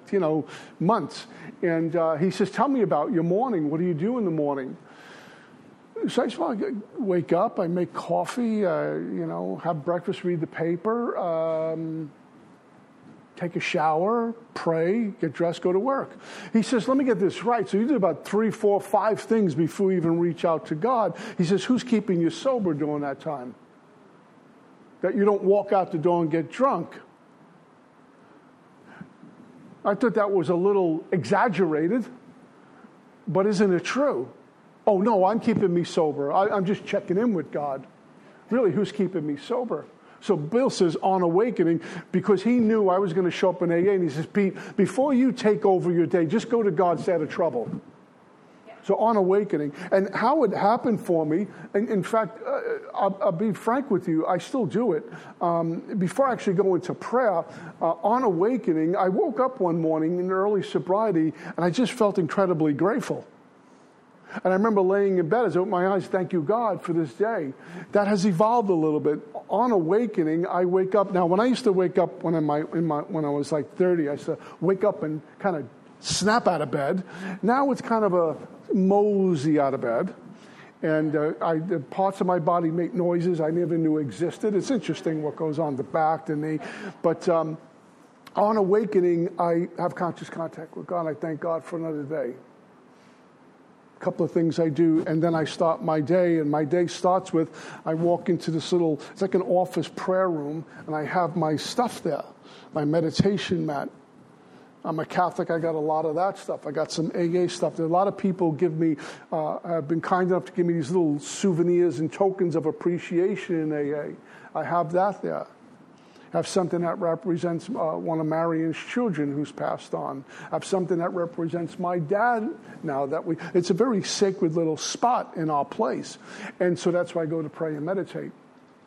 months. And he says, tell me about your morning. What do you do in the morning? So I just want to wake up. I make coffee, have breakfast, read the paper, take a shower, pray, get dressed, go to work. He says, let me get this right. So you did about 3, 4, 5 things before you even reach out to God. He says, who's keeping you sober during that time? That you don't walk out the door and get drunk. I thought that was a little exaggerated, but isn't it true? Oh, no, I'm keeping me sober. I'm just checking in with God. Really, who's keeping me sober? So Bill says, on awakening, because he knew I was going to show up in AA, and he says, Pete, before you take over your day, just go to God, stay out of trouble. Yeah. So on awakening. And how it happened for me, and in fact, I'll be frank with you, I still do it. Before I actually go into prayer, on awakening, I woke up one morning in early sobriety, and I just felt incredibly grateful. And I remember laying in bed, as I opened my eyes, thank you, God, for this day. That has evolved a little bit. On awakening, I wake up. Now, when I used to wake up when I was like 30, I used to wake up and kind of snap out of bed. Now it's kind of a mosey out of bed. And the parts of my body make noises I never knew existed. It's interesting what goes on, the back, the knee. But on awakening, I have conscious contact with God. I thank God for another day. Couple of things I do, and then I start my day, and my day starts with, I walk into this little, it's like an office prayer room, and I have my stuff there, my meditation mat. I'm a Catholic, I got a lot of that stuff. I got some AA stuff. There are a lot of people give me, have been kind enough to give me these little souvenirs and tokens of appreciation in AA. I have that there. I have something that represents one of Marion's children who's passed on. I have something that represents my dad now. It's a very sacred little spot in our place. And so that's why I go to pray and meditate.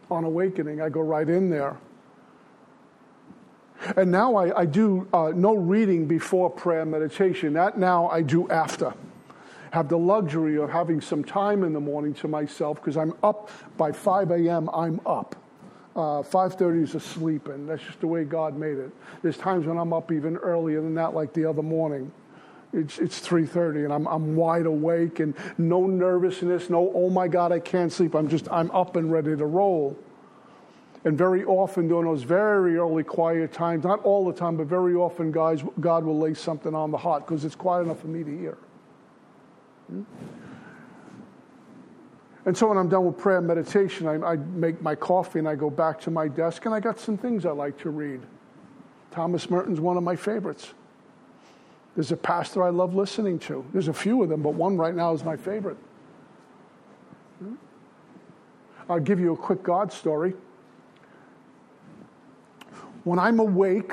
On awakening, I go right in there. And now I do no reading before prayer and meditation. That now I do after. Have the luxury of having some time in the morning to myself because I'm up by 5 a.m. I'm up. 5:30 is asleep, and that's just the way God made it. There's times when I'm up even earlier than that, like the other morning. It's 3:30, and I'm wide awake, and no nervousness, no, oh, my God, I can't sleep. I'm up and ready to roll. And very often during those very early quiet times, not all the time, but very often, guys, God will lay something on the heart because it's quiet enough for me to hear. And so when I'm done with prayer and meditation, I make my coffee and I go back to my desk, and I got some things I like to read. Thomas Merton's one of my favorites. There's a pastor I love listening to. There's a few of them, but one right now is my favorite. I'll give you a quick God story. When I'm awake,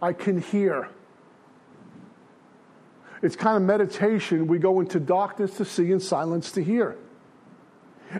I can hear. It's kind of meditation. We go into darkness to see and silence to hear.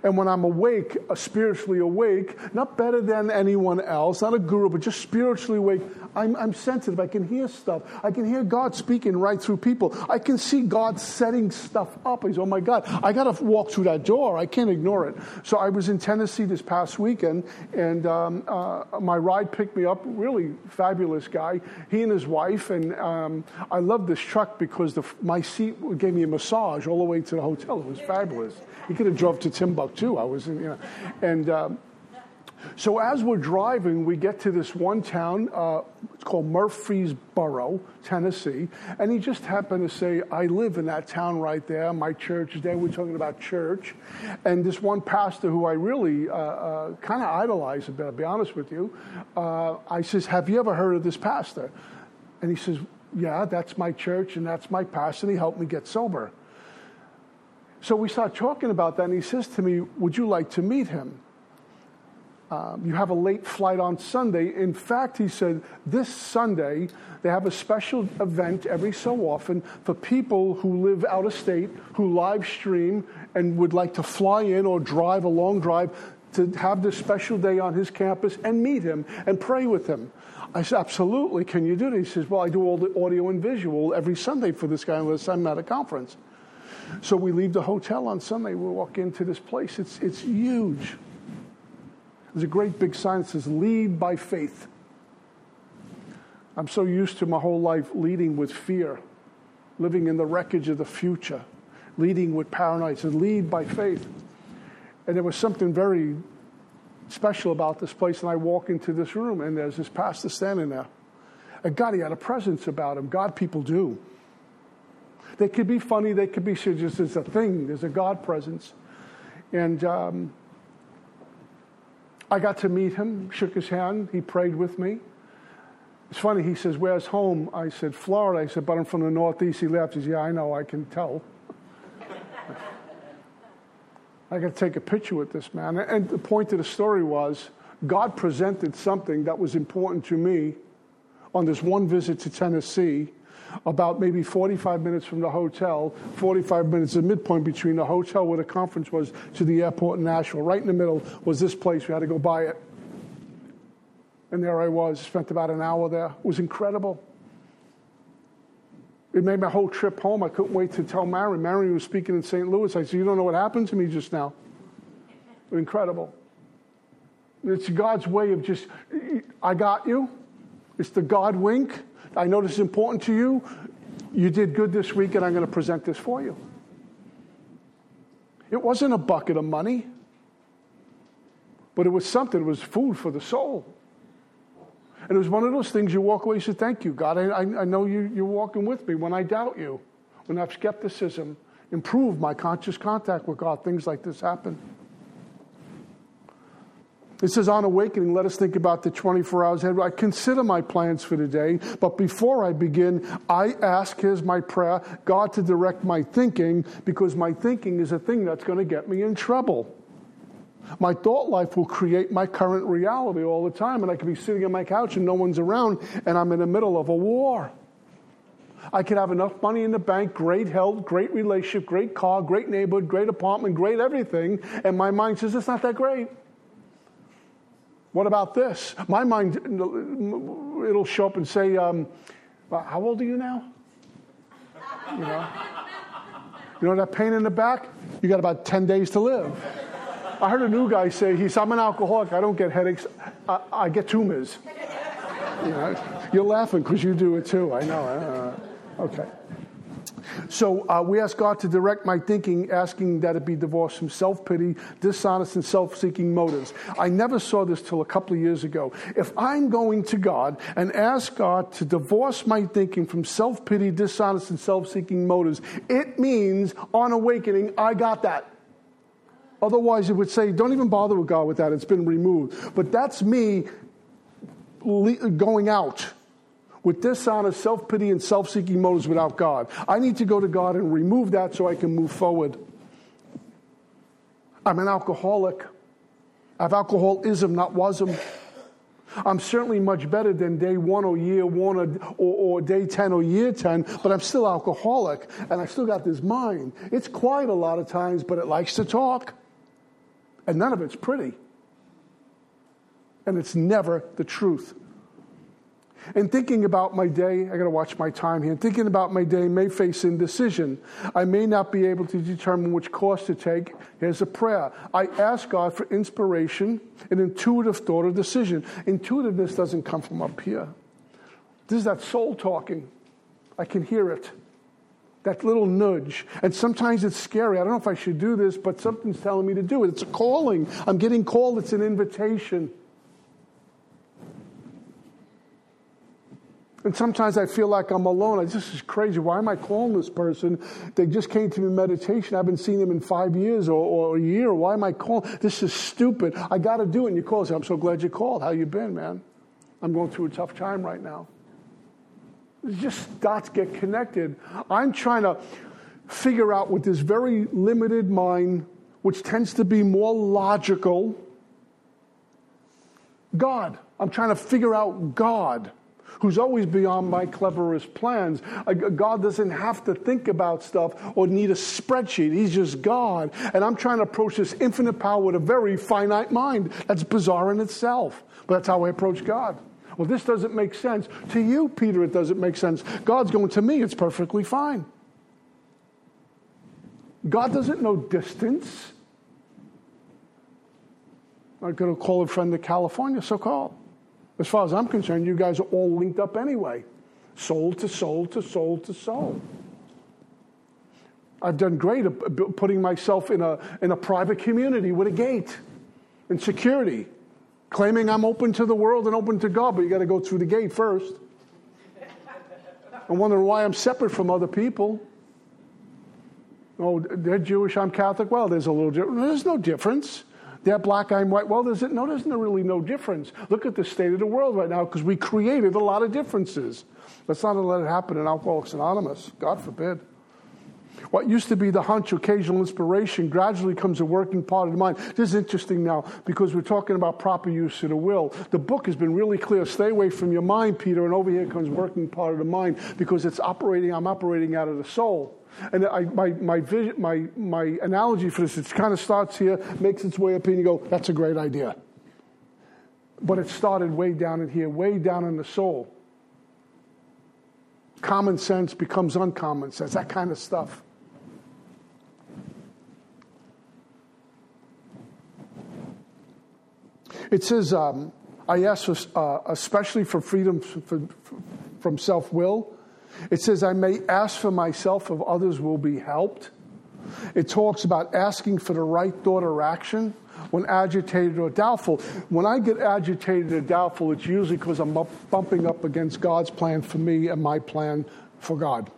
And when I'm awake, spiritually awake, not better than anyone else, not a guru, but just spiritually awake, I'm sensitive. I can hear stuff. I can hear God speaking right through people. I can see God setting stuff up. He's, oh, my God, I got to walk through that door. I can't ignore it. So I was in Tennessee this past weekend, and my ride picked me up, really fabulous guy, he and his wife. And I loved this truck because my seat gave me a massage all the way to the hotel. It was fabulous. He could have drove to Timbuktu. Too. I was in, and so as we're driving, we get to this one town. It's called Murfreesboro, Tennessee, and he just happened to say, "I live in that town right there. My church is there." We're talking about church, and this one pastor who I really kind of idolize, to be honest with you, I says, "Have you ever heard of this pastor?" And he says, "Yeah, that's my church, and that's my pastor. And he helped me get sober." So we start talking about that, and he says to me, would you like to meet him? You have a late flight on Sunday. In fact, he said, this Sunday, they have a special event every so often for people who live out of state, who live stream and would like to fly in or drive a long drive to have this special day on his campus and meet him and pray with him. I said, absolutely, can you do that? He says, well, I do all the audio and visual every Sunday for this guy unless I'm at a conference. So we leave the hotel on Sunday. We walk into this place. It's huge. There's a great big sign that says, "Lead by faith." I'm so used to my whole life leading with fear, living in the wreckage of the future, leading with paranoia. It says, "Lead by faith." And there was something very special about this place. And I walk into this room, and there's this pastor standing there. And God, he had a presence about him. God, people do. They could be funny. They could be serious. It's a thing. There's a God presence. And I got to meet him, shook his hand. He prayed with me. It's funny. He says, "Where's home?" I said, "Florida." I said, "But I'm from the Northeast." He laughed. He said, "Yeah, I know. I can tell." I got to take a picture with this man. And the point of the story was God presented something that was important to me on this one visit to Tennessee, about maybe 45 minutes from the hotel, 45 minutes, the midpoint between the hotel where the conference was to the airport in Nashville. Right in the middle was this place. We had to go buy it. And there I was, spent about an hour there. It was incredible. It made my whole trip home. I couldn't wait to tell Mary. Mary was speaking in St. Louis. I said, "You don't know what happened to me just now." It was incredible. It's God's way of just, I got you. It's the God wink. I know this is important to you. You did good this week, and I'm going to present this for you. It wasn't a bucket of money, but it was something. It was food for the soul. And it was one of those things you walk away and say, "Thank you, God. I know you're walking with me when I doubt you, when I have skepticism. Improve my conscious contact with God." Things like this happen. It says, on awakening, let us think about the 24 hours ahead. I consider my plans for the day, but before I begin, I ask, here's my prayer, God to direct my thinking, because my thinking is a thing that's going to get me in trouble. My thought life will create my current reality all the time, and I could be sitting on my couch and no one's around, and I'm in the middle of a war. I could have enough money in the bank, great health, great relationship, great car, great neighborhood, great apartment, great everything, and my mind says, it's not that great. What about this? My mind, it'll show up and say, "How old are you now?" You know that pain in the back? You got about 10 days to live. I heard a new guy say, he said, "I'm an alcoholic. I don't get headaches. I get tumors." You're laughing because you do it too. I know. Okay. So we ask God to direct my thinking, asking that it be divorced from self-pity, dishonest, and self-seeking motives. I never saw this till a couple of years ago. If I'm going to God and ask God to divorce my thinking from self-pity, dishonest, and self-seeking motives, it means on awakening, I got that. Otherwise, it would say, don't even bother with God with that. It's been removed. But that's me going out with dishonest, self-pity, and self-seeking motives without God. I need to go to God and remove that so I can move forward. I'm an alcoholic. I have alcoholism, not wasm. I'm certainly much better than day one or year one or day 10 or year 10, but I'm still alcoholic, and I still got this mind. It's quiet a lot of times, but it likes to talk, and none of it's pretty, and it's never the truth. And thinking about my day, I got to watch my time here. And thinking about my day may face indecision. I may not be able to determine which course to take. Here's a prayer. I ask God for inspiration, an intuitive thought or decision. Intuitiveness doesn't come from up here. This is that soul talking. I can hear it. That little nudge. And sometimes it's scary. I don't know if I should do this, but something's telling me to do it. It's a calling. I'm getting called. It's an invitation. And sometimes I feel like I'm alone. This is crazy. Why am I calling this person? They just came to me in meditation. I haven't seen them in 5 years or a year. Why am I calling? This is stupid. I got to do it. And you call and say, "I'm so glad you called. How you been, man? I'm going through a tough time right now." It's just dots get connected. I'm trying to figure out with this very limited mind, which tends to be more logical, God. I'm trying to figure out God, who's always beyond my cleverest plans. God doesn't have to think about stuff or need a spreadsheet. He's just God. And I'm trying to approach this infinite power with a very finite mind. That's bizarre in itself. But that's how I approach God. Well, this doesn't make sense. To you, Peter, it doesn't make sense. God's going, to me, it's perfectly fine. God doesn't know distance. I'm going to call a friend to California, so call. As far as I'm concerned, you guys are all linked up anyway. Soul to soul to soul to soul. I've done great at putting myself in a private community with a gate and security, claiming I'm open to the world and open to God, but you got to go through the gate first. I'm wondering why I'm separate from other people. Oh, they're Jewish, I'm Catholic. Well, there's a little difference. There's no difference. They're black, I'm white. Well, there's really no difference. Look at the state of the world right now, because we created a lot of differences. Let's not let it happen in Alcoholics Anonymous. God forbid. What used to be the hunch, occasional inspiration, gradually comes a working part of the mind. This is interesting now, because we're talking about proper use of the will. The book has been really clear. Stay away from your mind, Peter, and over here comes working part of the mind, because it's operating, I'm operating out of the soul. And my analogy for this, it kind of starts here, makes its way up here, and you go, that's a great idea. But it started way down in here, way down in the soul. Common sense becomes uncommon sense, that kind of stuff. It says, I ask especially for freedom from self-will. It says, I may ask for myself if others will be helped. It talks about asking for the right thought or action when agitated or doubtful. When I get agitated or doubtful, it's usually because I'm bumping up against God's plan for me and my plan for God.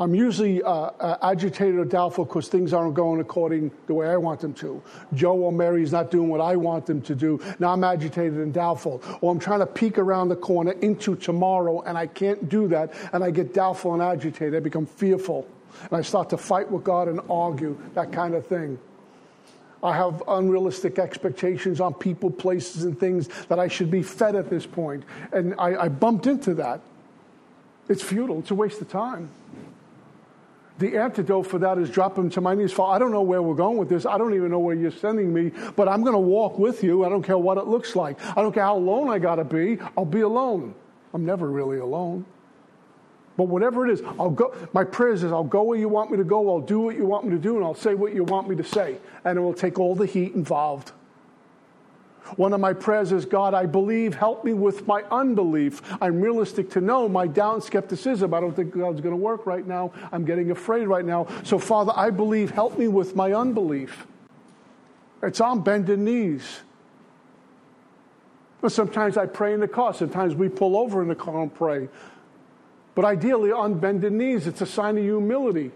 I'm usually agitated or doubtful because things aren't going according the way I want them to. Joe or Mary's not doing what I want them to do. Now I'm agitated and doubtful. Or I'm trying to peek around the corner into tomorrow, and I can't do that, and I get doubtful and agitated. I become fearful, and I start to fight with God and argue, that kind of thing. I have unrealistic expectations on people, places, and things that I should be fed at this point. And I bumped into that. It's futile. It's a waste of time. The antidote for that is drop them to my knees. I don't know where we're going with this. I don't even know where you're sending me, but I'm going to walk with you. I don't care what it looks like. I don't care how alone I got to be. I'll be alone. I'm never really alone. But whatever it is, I'll go. My prayer is, I'll go where you want me to go. I'll do what you want me to do, and I'll say what you want me to say. And it will take all the heat involved. One of my prayers is, God, I believe, help me with my unbelief. I'm realistic to know my doubt and skepticism. I don't think God's going to work right now. I'm getting afraid right now. So, Father, I believe, help me with my unbelief. It's on bended knees. But sometimes I pray in the car. Sometimes we pull over in the car and pray. But ideally, on bended knees, it's a sign of humility.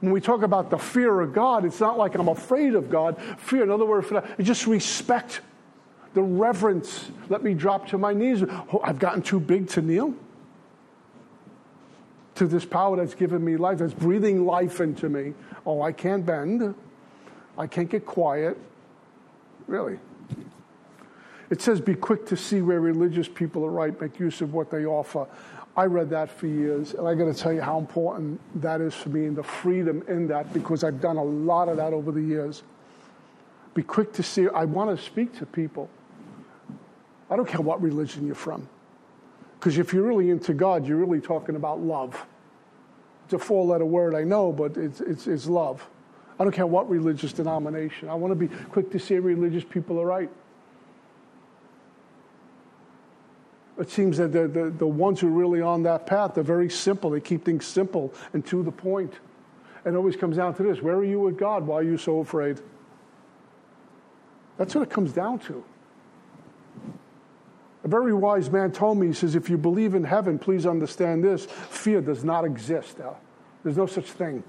When we talk about the fear of God, it's not like I'm afraid of God. Fear, another word for that, it's just respect. The reverence, let me drop to my knees. Oh, I've gotten too big to kneel to this power that's given me life, that's breathing life into me. Oh, I can't bend. I can't get quiet. Really. It says, be quick to see where religious people are right. Make use of what they offer. I read that for years, and I got to tell you how important that is for me and the freedom in that, because I've done a lot of that over the years. Be quick to see. I want to speak to people. I don't care what religion you're from. Because if you're really into God, you're really talking about love. It's a four-letter word, I know, but it's love. I don't care what religious denomination. I want to be quick to see religious people are right. It seems that the ones who are really on that path, they're very simple. They keep things simple and to the point. And it always comes down to this. Where are you with God? Why are you so afraid? That's what it comes down to. A very wise man told me, he says, if you believe in heaven, please understand this. Fear does not exist. There's no such thing.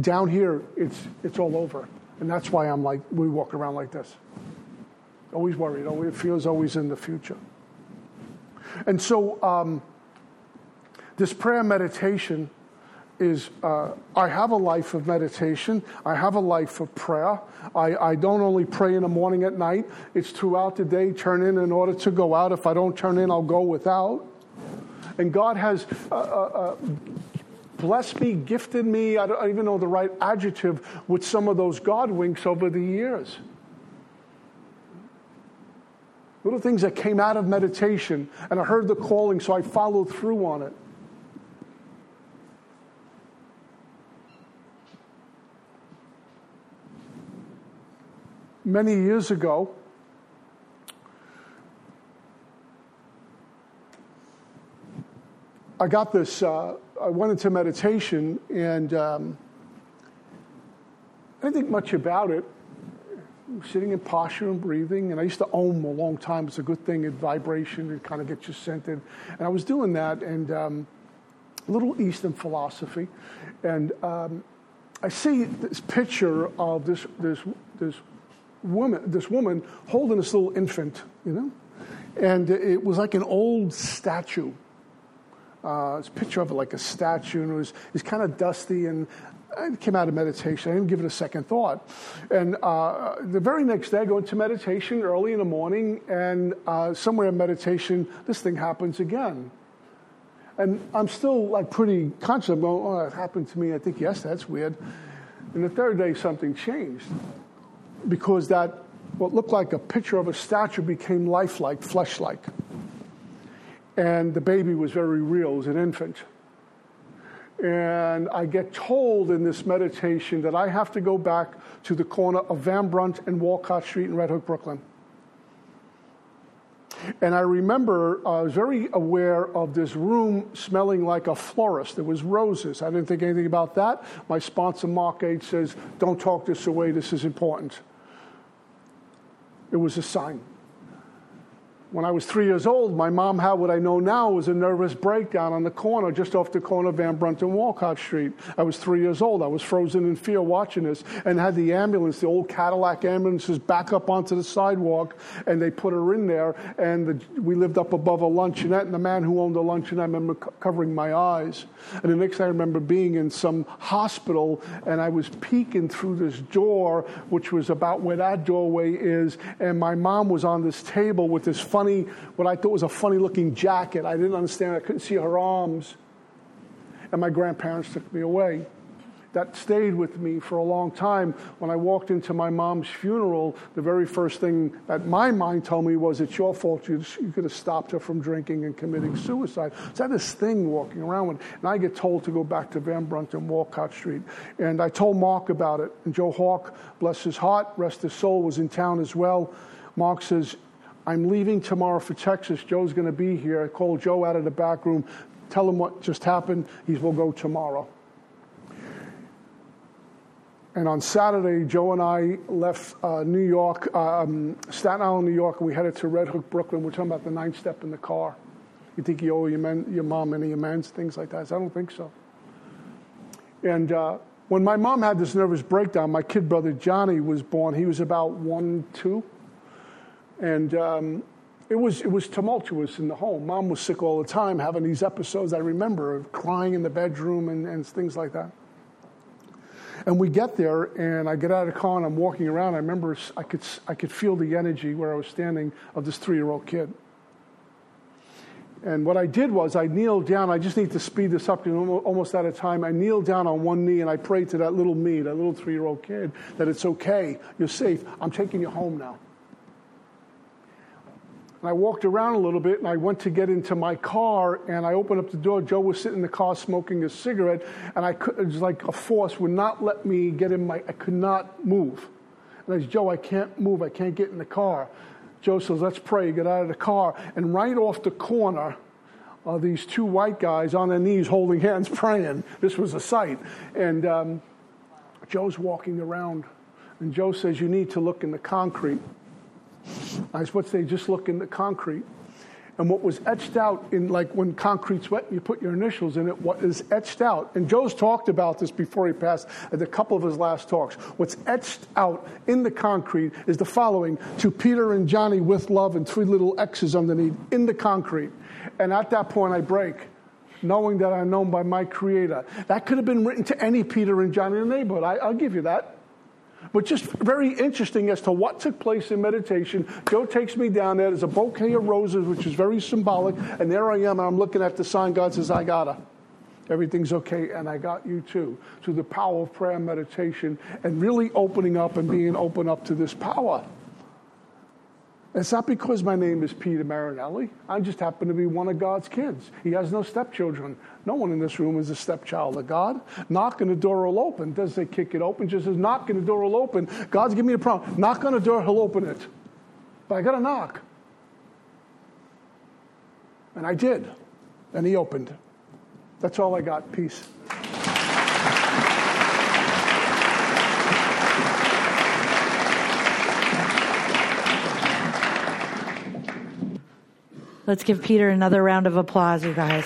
Down here, it's all over. And that's why I'm like, we walk around like this. Always worried. Fear's always in the future. And so this prayer meditation is I have a life of meditation. I have a life of prayer. I don't only pray in the morning at night. It's throughout the day. Turn in order to go out. If I don't turn in, I'll go without. And God has blessed me, gifted me, I don't even know the right adjective, with some of those God winks over the years. Little things that came out of meditation, and I heard the calling, so I followed through on it. many years ago, I got this, I went into meditation, and I didn't think much about it. Sitting in posture and breathing, and I used to OM a long time. It's a good thing, in vibration, it kind of gets you centered. And I was doing that, and a little Eastern philosophy. And I see this picture of this woman holding this little infant, you know? And it was like an old statue. It's a picture of it like a statue, and it was kind of dusty, and I came out of meditation. I didn't give it a second thought. And the very next day, I go into meditation early in the morning, and somewhere in meditation, this thing happens again. And I'm still like pretty conscious about, oh, it happened to me. I think, yes, that's weird. And the third day, something changed, because that what looked like a picture of a statue became lifelike, flesh-like. And the baby was very real. It was an infant. And I get told in this meditation that I have to go back to the corner of Van Brunt and Walcott Street in Red Hook, Brooklyn. And I remember I was very aware of this room smelling like a florist. There was roses. I didn't think anything about that. My sponsor, Mark H., says, don't talk this away. This is important. It was a sign. When I was 3 years old, my mom had what I know now was a nervous breakdown on the corner, just off the corner of Van Brunt and Walcott Street. I was 3 years old. I was frozen in fear watching this, and had the ambulance, the old Cadillac ambulances, back up onto the sidewalk, and they put her in there, and we lived up above a luncheonette, and the man who owned the luncheonette, I remember covering my eyes. And the next thing I remember being in some hospital, and I was peeking through this door, which was about where that doorway is, and my mom was on this table with this funny, what I thought was a funny-looking jacket. I didn't understand. I couldn't see her arms. And my grandparents took me away. That stayed with me for a long time. When I walked into my mom's funeral, the very first thing that my mind told me was, it's your fault. You could have stopped her from drinking and committing suicide. So I had this thing walking around with, and I get told to go back to Van Brunt and Walcott Street. And I told Mark about it. And Joe Hawk, bless his heart, rest his soul, was in town as well. Mark says, I'm leaving tomorrow for Texas. Joe's going to be here. I called Joe out of the back room. Tell him what just happened. We'll go tomorrow. And on Saturday, Joe and I left New York, Staten Island, New York, and we headed to Red Hook, Brooklyn. We're talking about the ninth step in the car. You think you owe your mom any amends, things like that. So I don't think so. And when my mom had this nervous breakdown, my kid brother Johnny was born. He was about 1, 2. And it was tumultuous in the home. Mom was sick all the time, having these episodes, I remember, of crying in the bedroom and things like that. And we get there, and I get out of the car, and I'm walking around. I remember I could feel the energy where I was standing of this 3-year-old kid. And what I did was I kneeled down. I just need to speed this up because I'm almost out of time. I kneeled down on one knee, and I prayed to that little me, that little 3-year-old kid, that it's okay, you're safe. I'm taking you home now. And I walked around a little bit, and I went to get into my car, and I opened up the door. Joe was sitting in the car smoking a cigarette, and it was like a force would not let me get in I could not move. And I said, Joe, I can't move. I can't get in the car. Joe says, let's pray. Get out of the car. And right off the corner are these two white guys on their knees holding hands praying. This was a sight. And Joe's walking around, and Joe says, you need to look in the concrete. I was what they just look in the concrete. And what was etched out in, like when concrete's wet, you put your initials in it, what is etched out. And Joe's talked about this before he passed at a couple of his last talks. What's etched out in the concrete is the following: to Peter and Johnny with love, and 3 little X's underneath in the concrete. And at that point I break, knowing that I'm known by my Creator. That could have been written to any Peter and Johnny in the neighborhood. I'll give you that. But just very interesting as to what took place in meditation. Joe takes me down there. There's a bouquet of roses, which is very symbolic. And there I am, and I'm looking at the sign. God says, I got her. Everything's okay, and I got you too. Through the power of prayer and meditation, and really opening up and being open up to this power. It's not because my name is Peter Marinelli. I just happen to be one of God's kids. He has no stepchildren. No one in this room is a stepchild of God. Knock and the door will open. Doesn't say kick it open. Just says knock and the door will open. God's giving me a problem. Knock on the door, he'll open it. But I got to knock. And I did. And he opened. That's all I got. Peace. Let's give Peter another round of applause, you guys.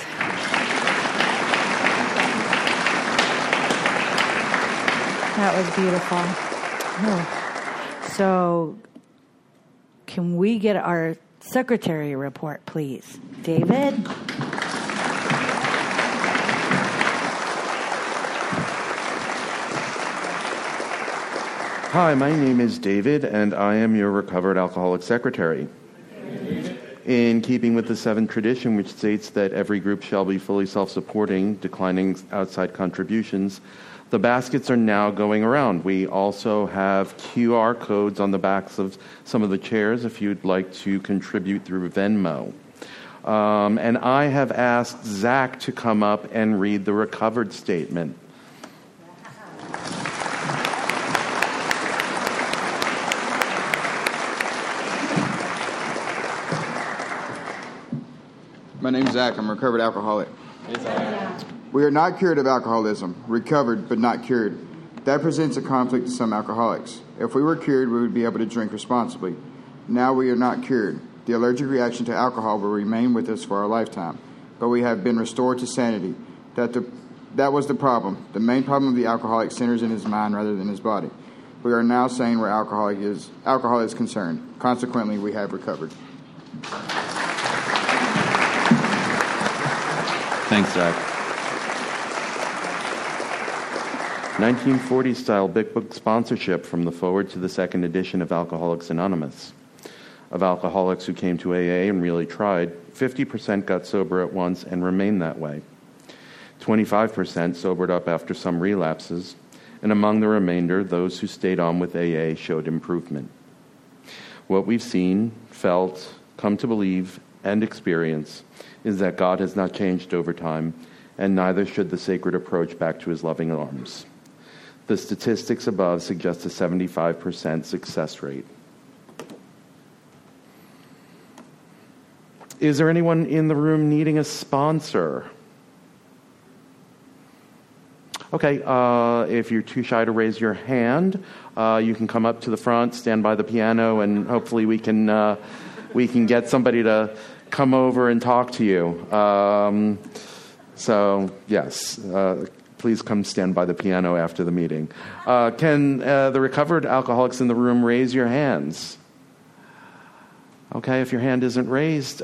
That was beautiful. Oh. So can we get our secretary report, please? David? Hi, my name is David, and I am your recovered alcoholic secretary. In keeping with the Seventh Tradition, which states that every group shall be fully self-supporting, declining outside contributions, the baskets are now going around. We also have QR codes on the backs of some of the chairs if you'd like to contribute through Venmo. And I have asked Zach to come up and read the recovered statement. My name's Zach. I'm a recovered alcoholic. We are not cured of alcoholism, recovered but not cured. That presents a conflict to some alcoholics. If we were cured, we would be able to drink responsibly. Now we are not cured. The allergic reaction to alcohol will remain with us for our lifetime, but we have been restored to sanity. That was the problem. The main problem of the alcoholic centers in his mind rather than his body. We are now sane where alcohol is concerned. Consequently, we have recovered. Thanks, Zach. 1940s-style Big Book sponsorship from the forward to the second edition of Alcoholics Anonymous. Of alcoholics who came to AA and really tried, 50% got sober at once and remained that way. 25% sobered up after some relapses, and among the remainder, those who stayed on with AA showed improvement. What we've seen, felt, come to believe, and experience is that God has not changed over time, and neither should the sacred approach back to his loving arms. The statistics above suggest a 75% success rate. Is there anyone in the room needing a sponsor? Okay, if you're too shy to raise your hand, you can come up to the front, stand by the piano, and hopefully we can get somebody to come over and talk to you. Please come stand by the piano after the meeting. Can the recovered alcoholics in the room raise your hands? Okay, if your hand isn't raised,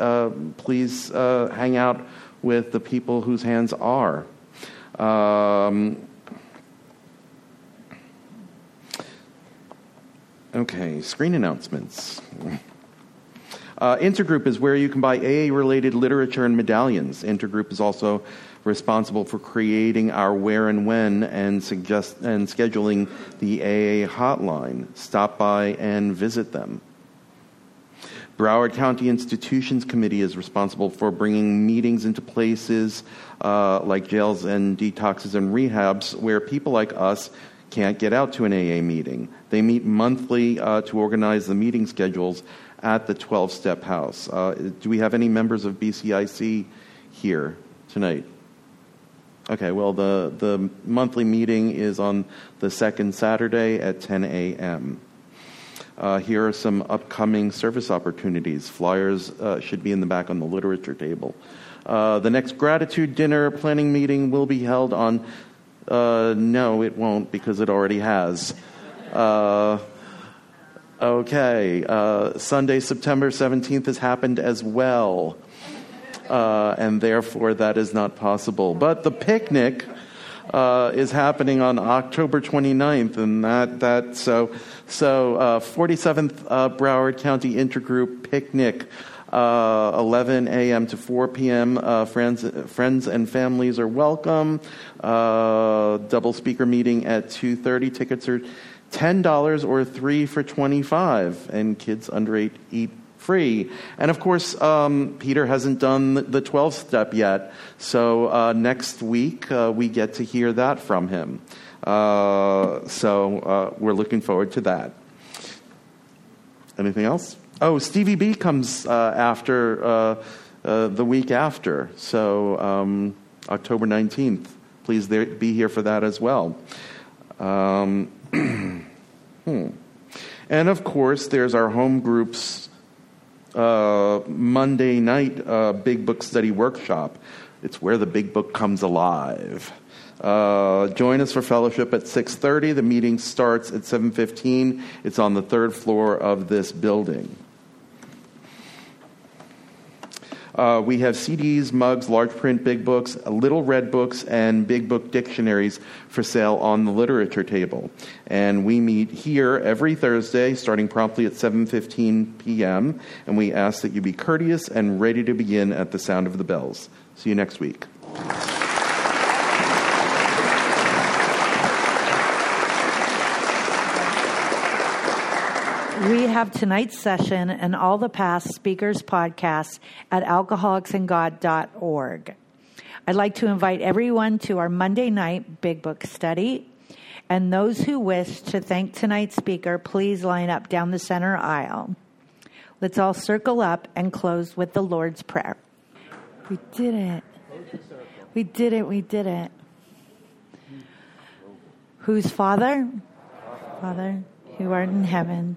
please hang out with the people whose hands are. Okay, screen announcements. Intergroup is where you can buy AA-related literature and medallions. Intergroup is also responsible for creating our where and when and scheduling the AA hotline. Stop by and visit them. Broward County Institutions Committee is responsible for bringing meetings into places like jails and detoxes and rehabs where people like us can't get out to an AA meeting. They meet monthly to organize the meeting schedules at the 12th Step House. Do we have any members of BCIC here tonight? Okay, well, the monthly meeting is on the second Saturday at 10 a.m. Here are some upcoming service opportunities. Flyers should be in the back on the literature table. The next Gratitude Dinner Planning Meeting will be held on... no, it won't, because it already has. Sunday, September 17th has happened as well, and therefore that is not possible. But the picnic is happening on October 29th, and so 47th Broward County Intergroup Picnic, 11 a.m. to 4 p.m. Friends and families are welcome. Double speaker meeting at 2:30. Tickets are $10 or $3 for $25, and kids under 8 eat free. And of course, Peter hasn't done the 12th step yet. So next week, we get to hear that from him. So we're looking forward to that. Anything else? Oh, Stevie B comes after the week after. So October 19th. Please be here for that as well. And of course, there's our home group's Monday night Big Book Study Workshop. It's where the Big Book comes alive. Join us for fellowship at 6:30. The meeting starts at 7:15. It's on the third floor of this building. We have CDs, mugs, large print big books, little red books, and big book dictionaries for sale on the literature table. And we meet here every Thursday, starting promptly at 7:15 p.m., and we ask that you be courteous and ready to begin at the sound of the bells. See you next week. We have tonight's session and all the past speakers' podcasts at alcoholicsandgod.org. I'd like to invite everyone to our Monday night Big Book study. And those who wish to thank tonight's speaker, please line up down the center aisle. Let's all circle up and close with the Lord's Prayer. We did it. We did it. We did it. Whose Father? Father, who art in heaven.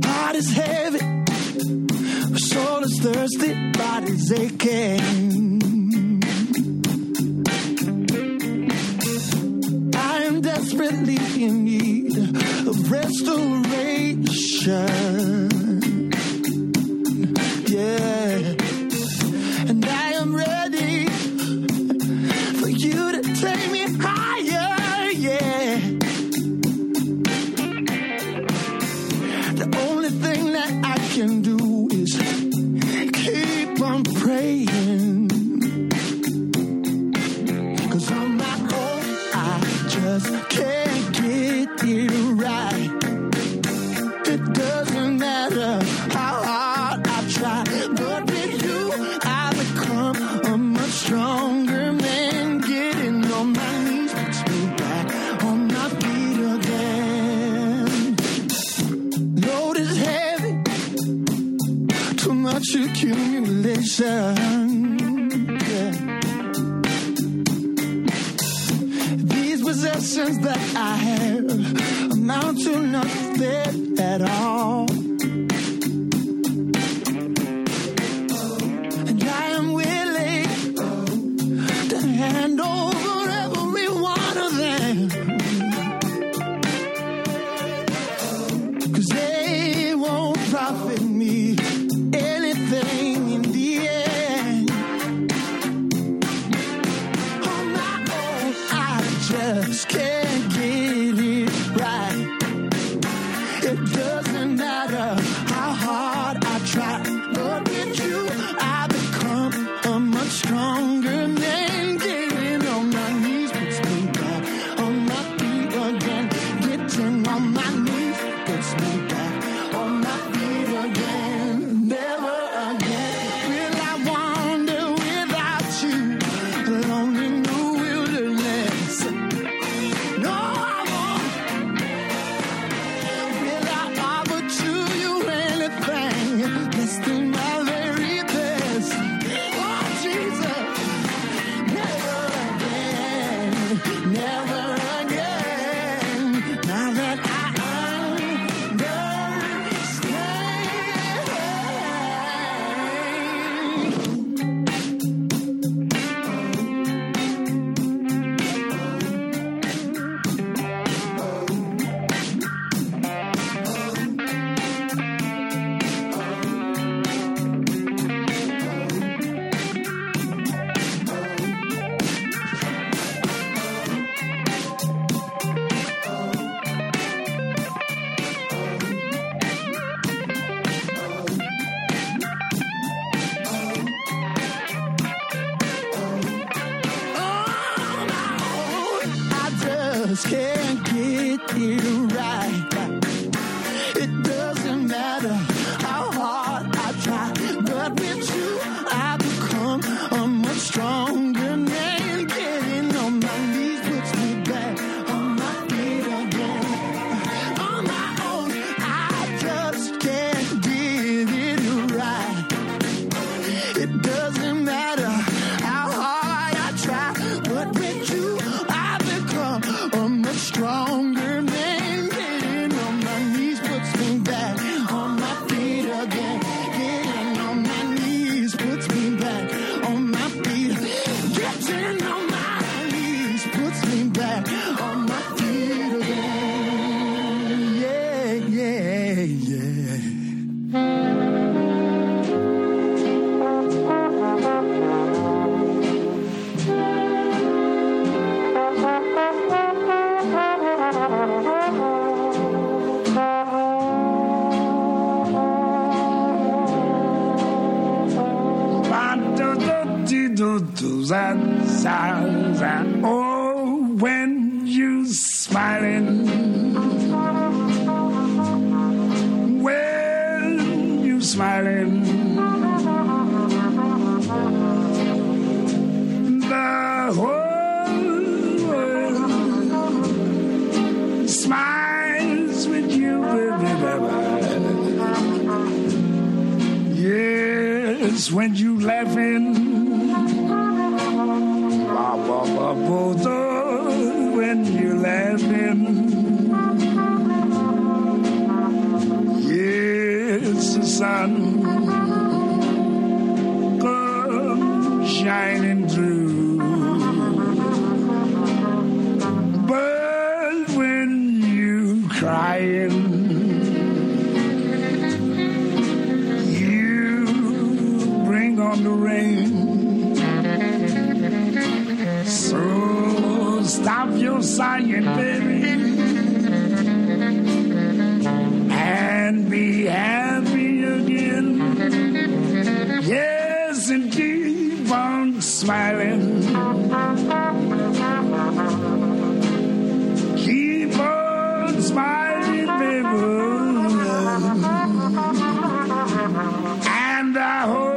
Body's heavy, shoulders thirsty, body's aching. I am desperately in need of restoration. Yeah, and I am ready for you to take me higher. Yeah, can do is keep on praying, 'cause on my own I just can't get it right. It doesn't matter how hard I try, but with you I become a much stronger man, getting on my knees to back on my feet again. Load is heavy, too much accumulation. Yeah. These possessions that I have amount to nothing at all. And I am willing to hand over every one of them, 'cause they won't profit me anything in the end. On my own, I just can't get it right. It doesn't matter how hard I try, but with you, I become a much stronger man. Getting on my knees puts me back on my feet again. Getting on my knees puts me back on my feet again. Never. Never again, now that I am sounds, and oh, when you're smiling, when you're smiling, the whole world smiles with you, baby. Yes, when you're laughing. Although when you're laughing, yes, the sun comes shining through. But when you're crying, you bring on the rain. Stop your sighing, baby, and be happy again. Yes, and keep on smiling. Keep on smiling, baby, and I hope.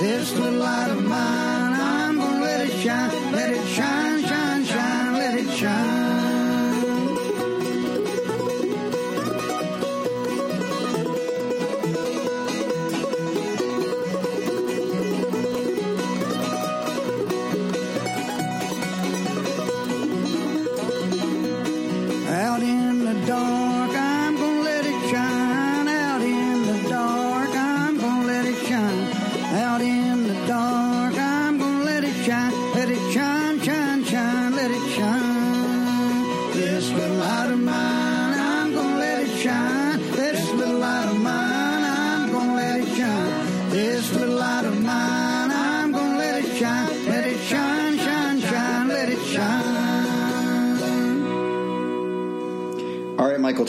This little light of mine, I'm gonna let it shine. Let it shine, shine, shine, let it shine. Michael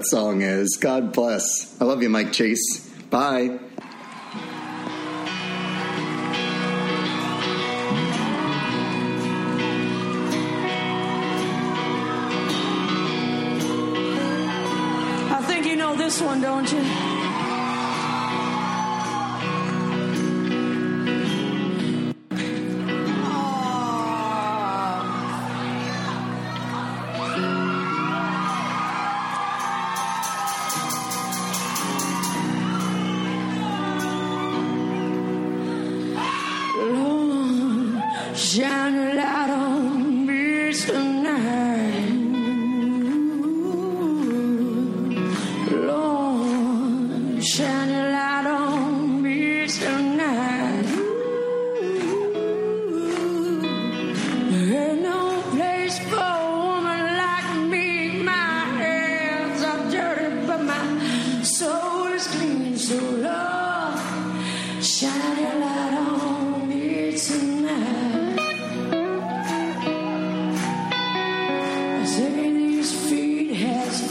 Song is. God bless. I love you, Mike Chase. Bye. I think you know this one, don't you? Shine a light.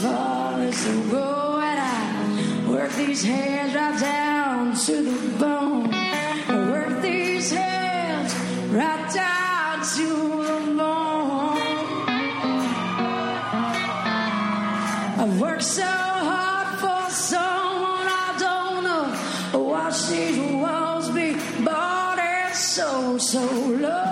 far as the road, and I work these hands right down to the bone. I work these hands right down to the bone. I work so hard for someone I don't know. I watch these walls be bought and sold so low.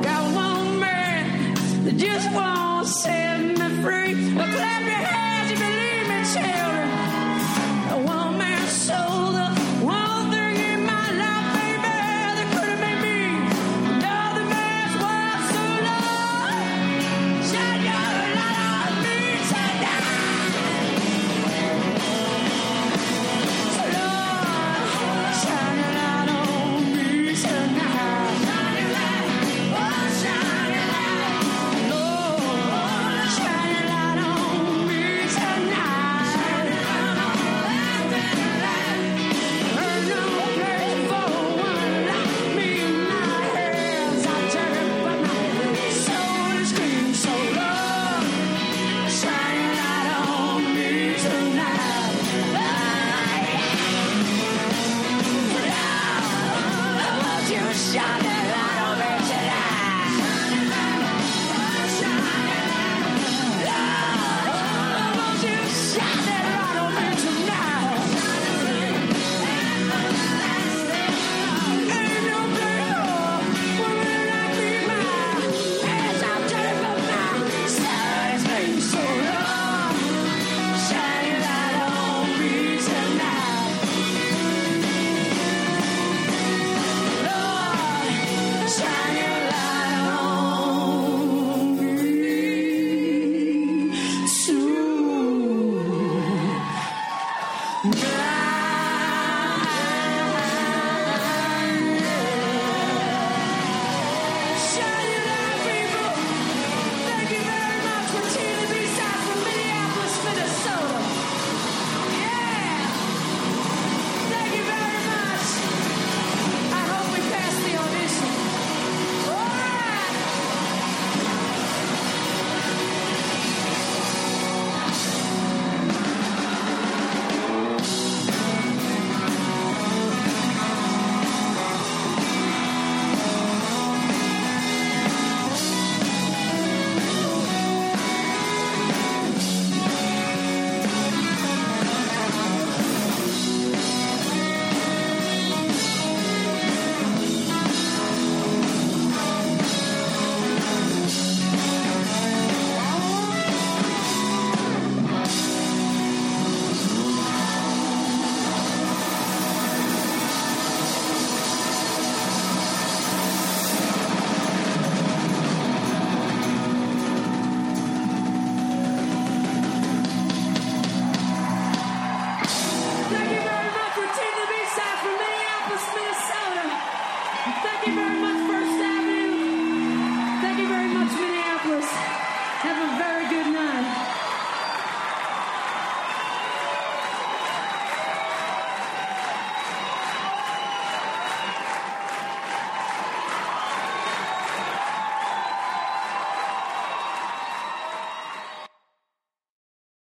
Got one man that just won't set me free. Well, clap your hands if you believe me, child.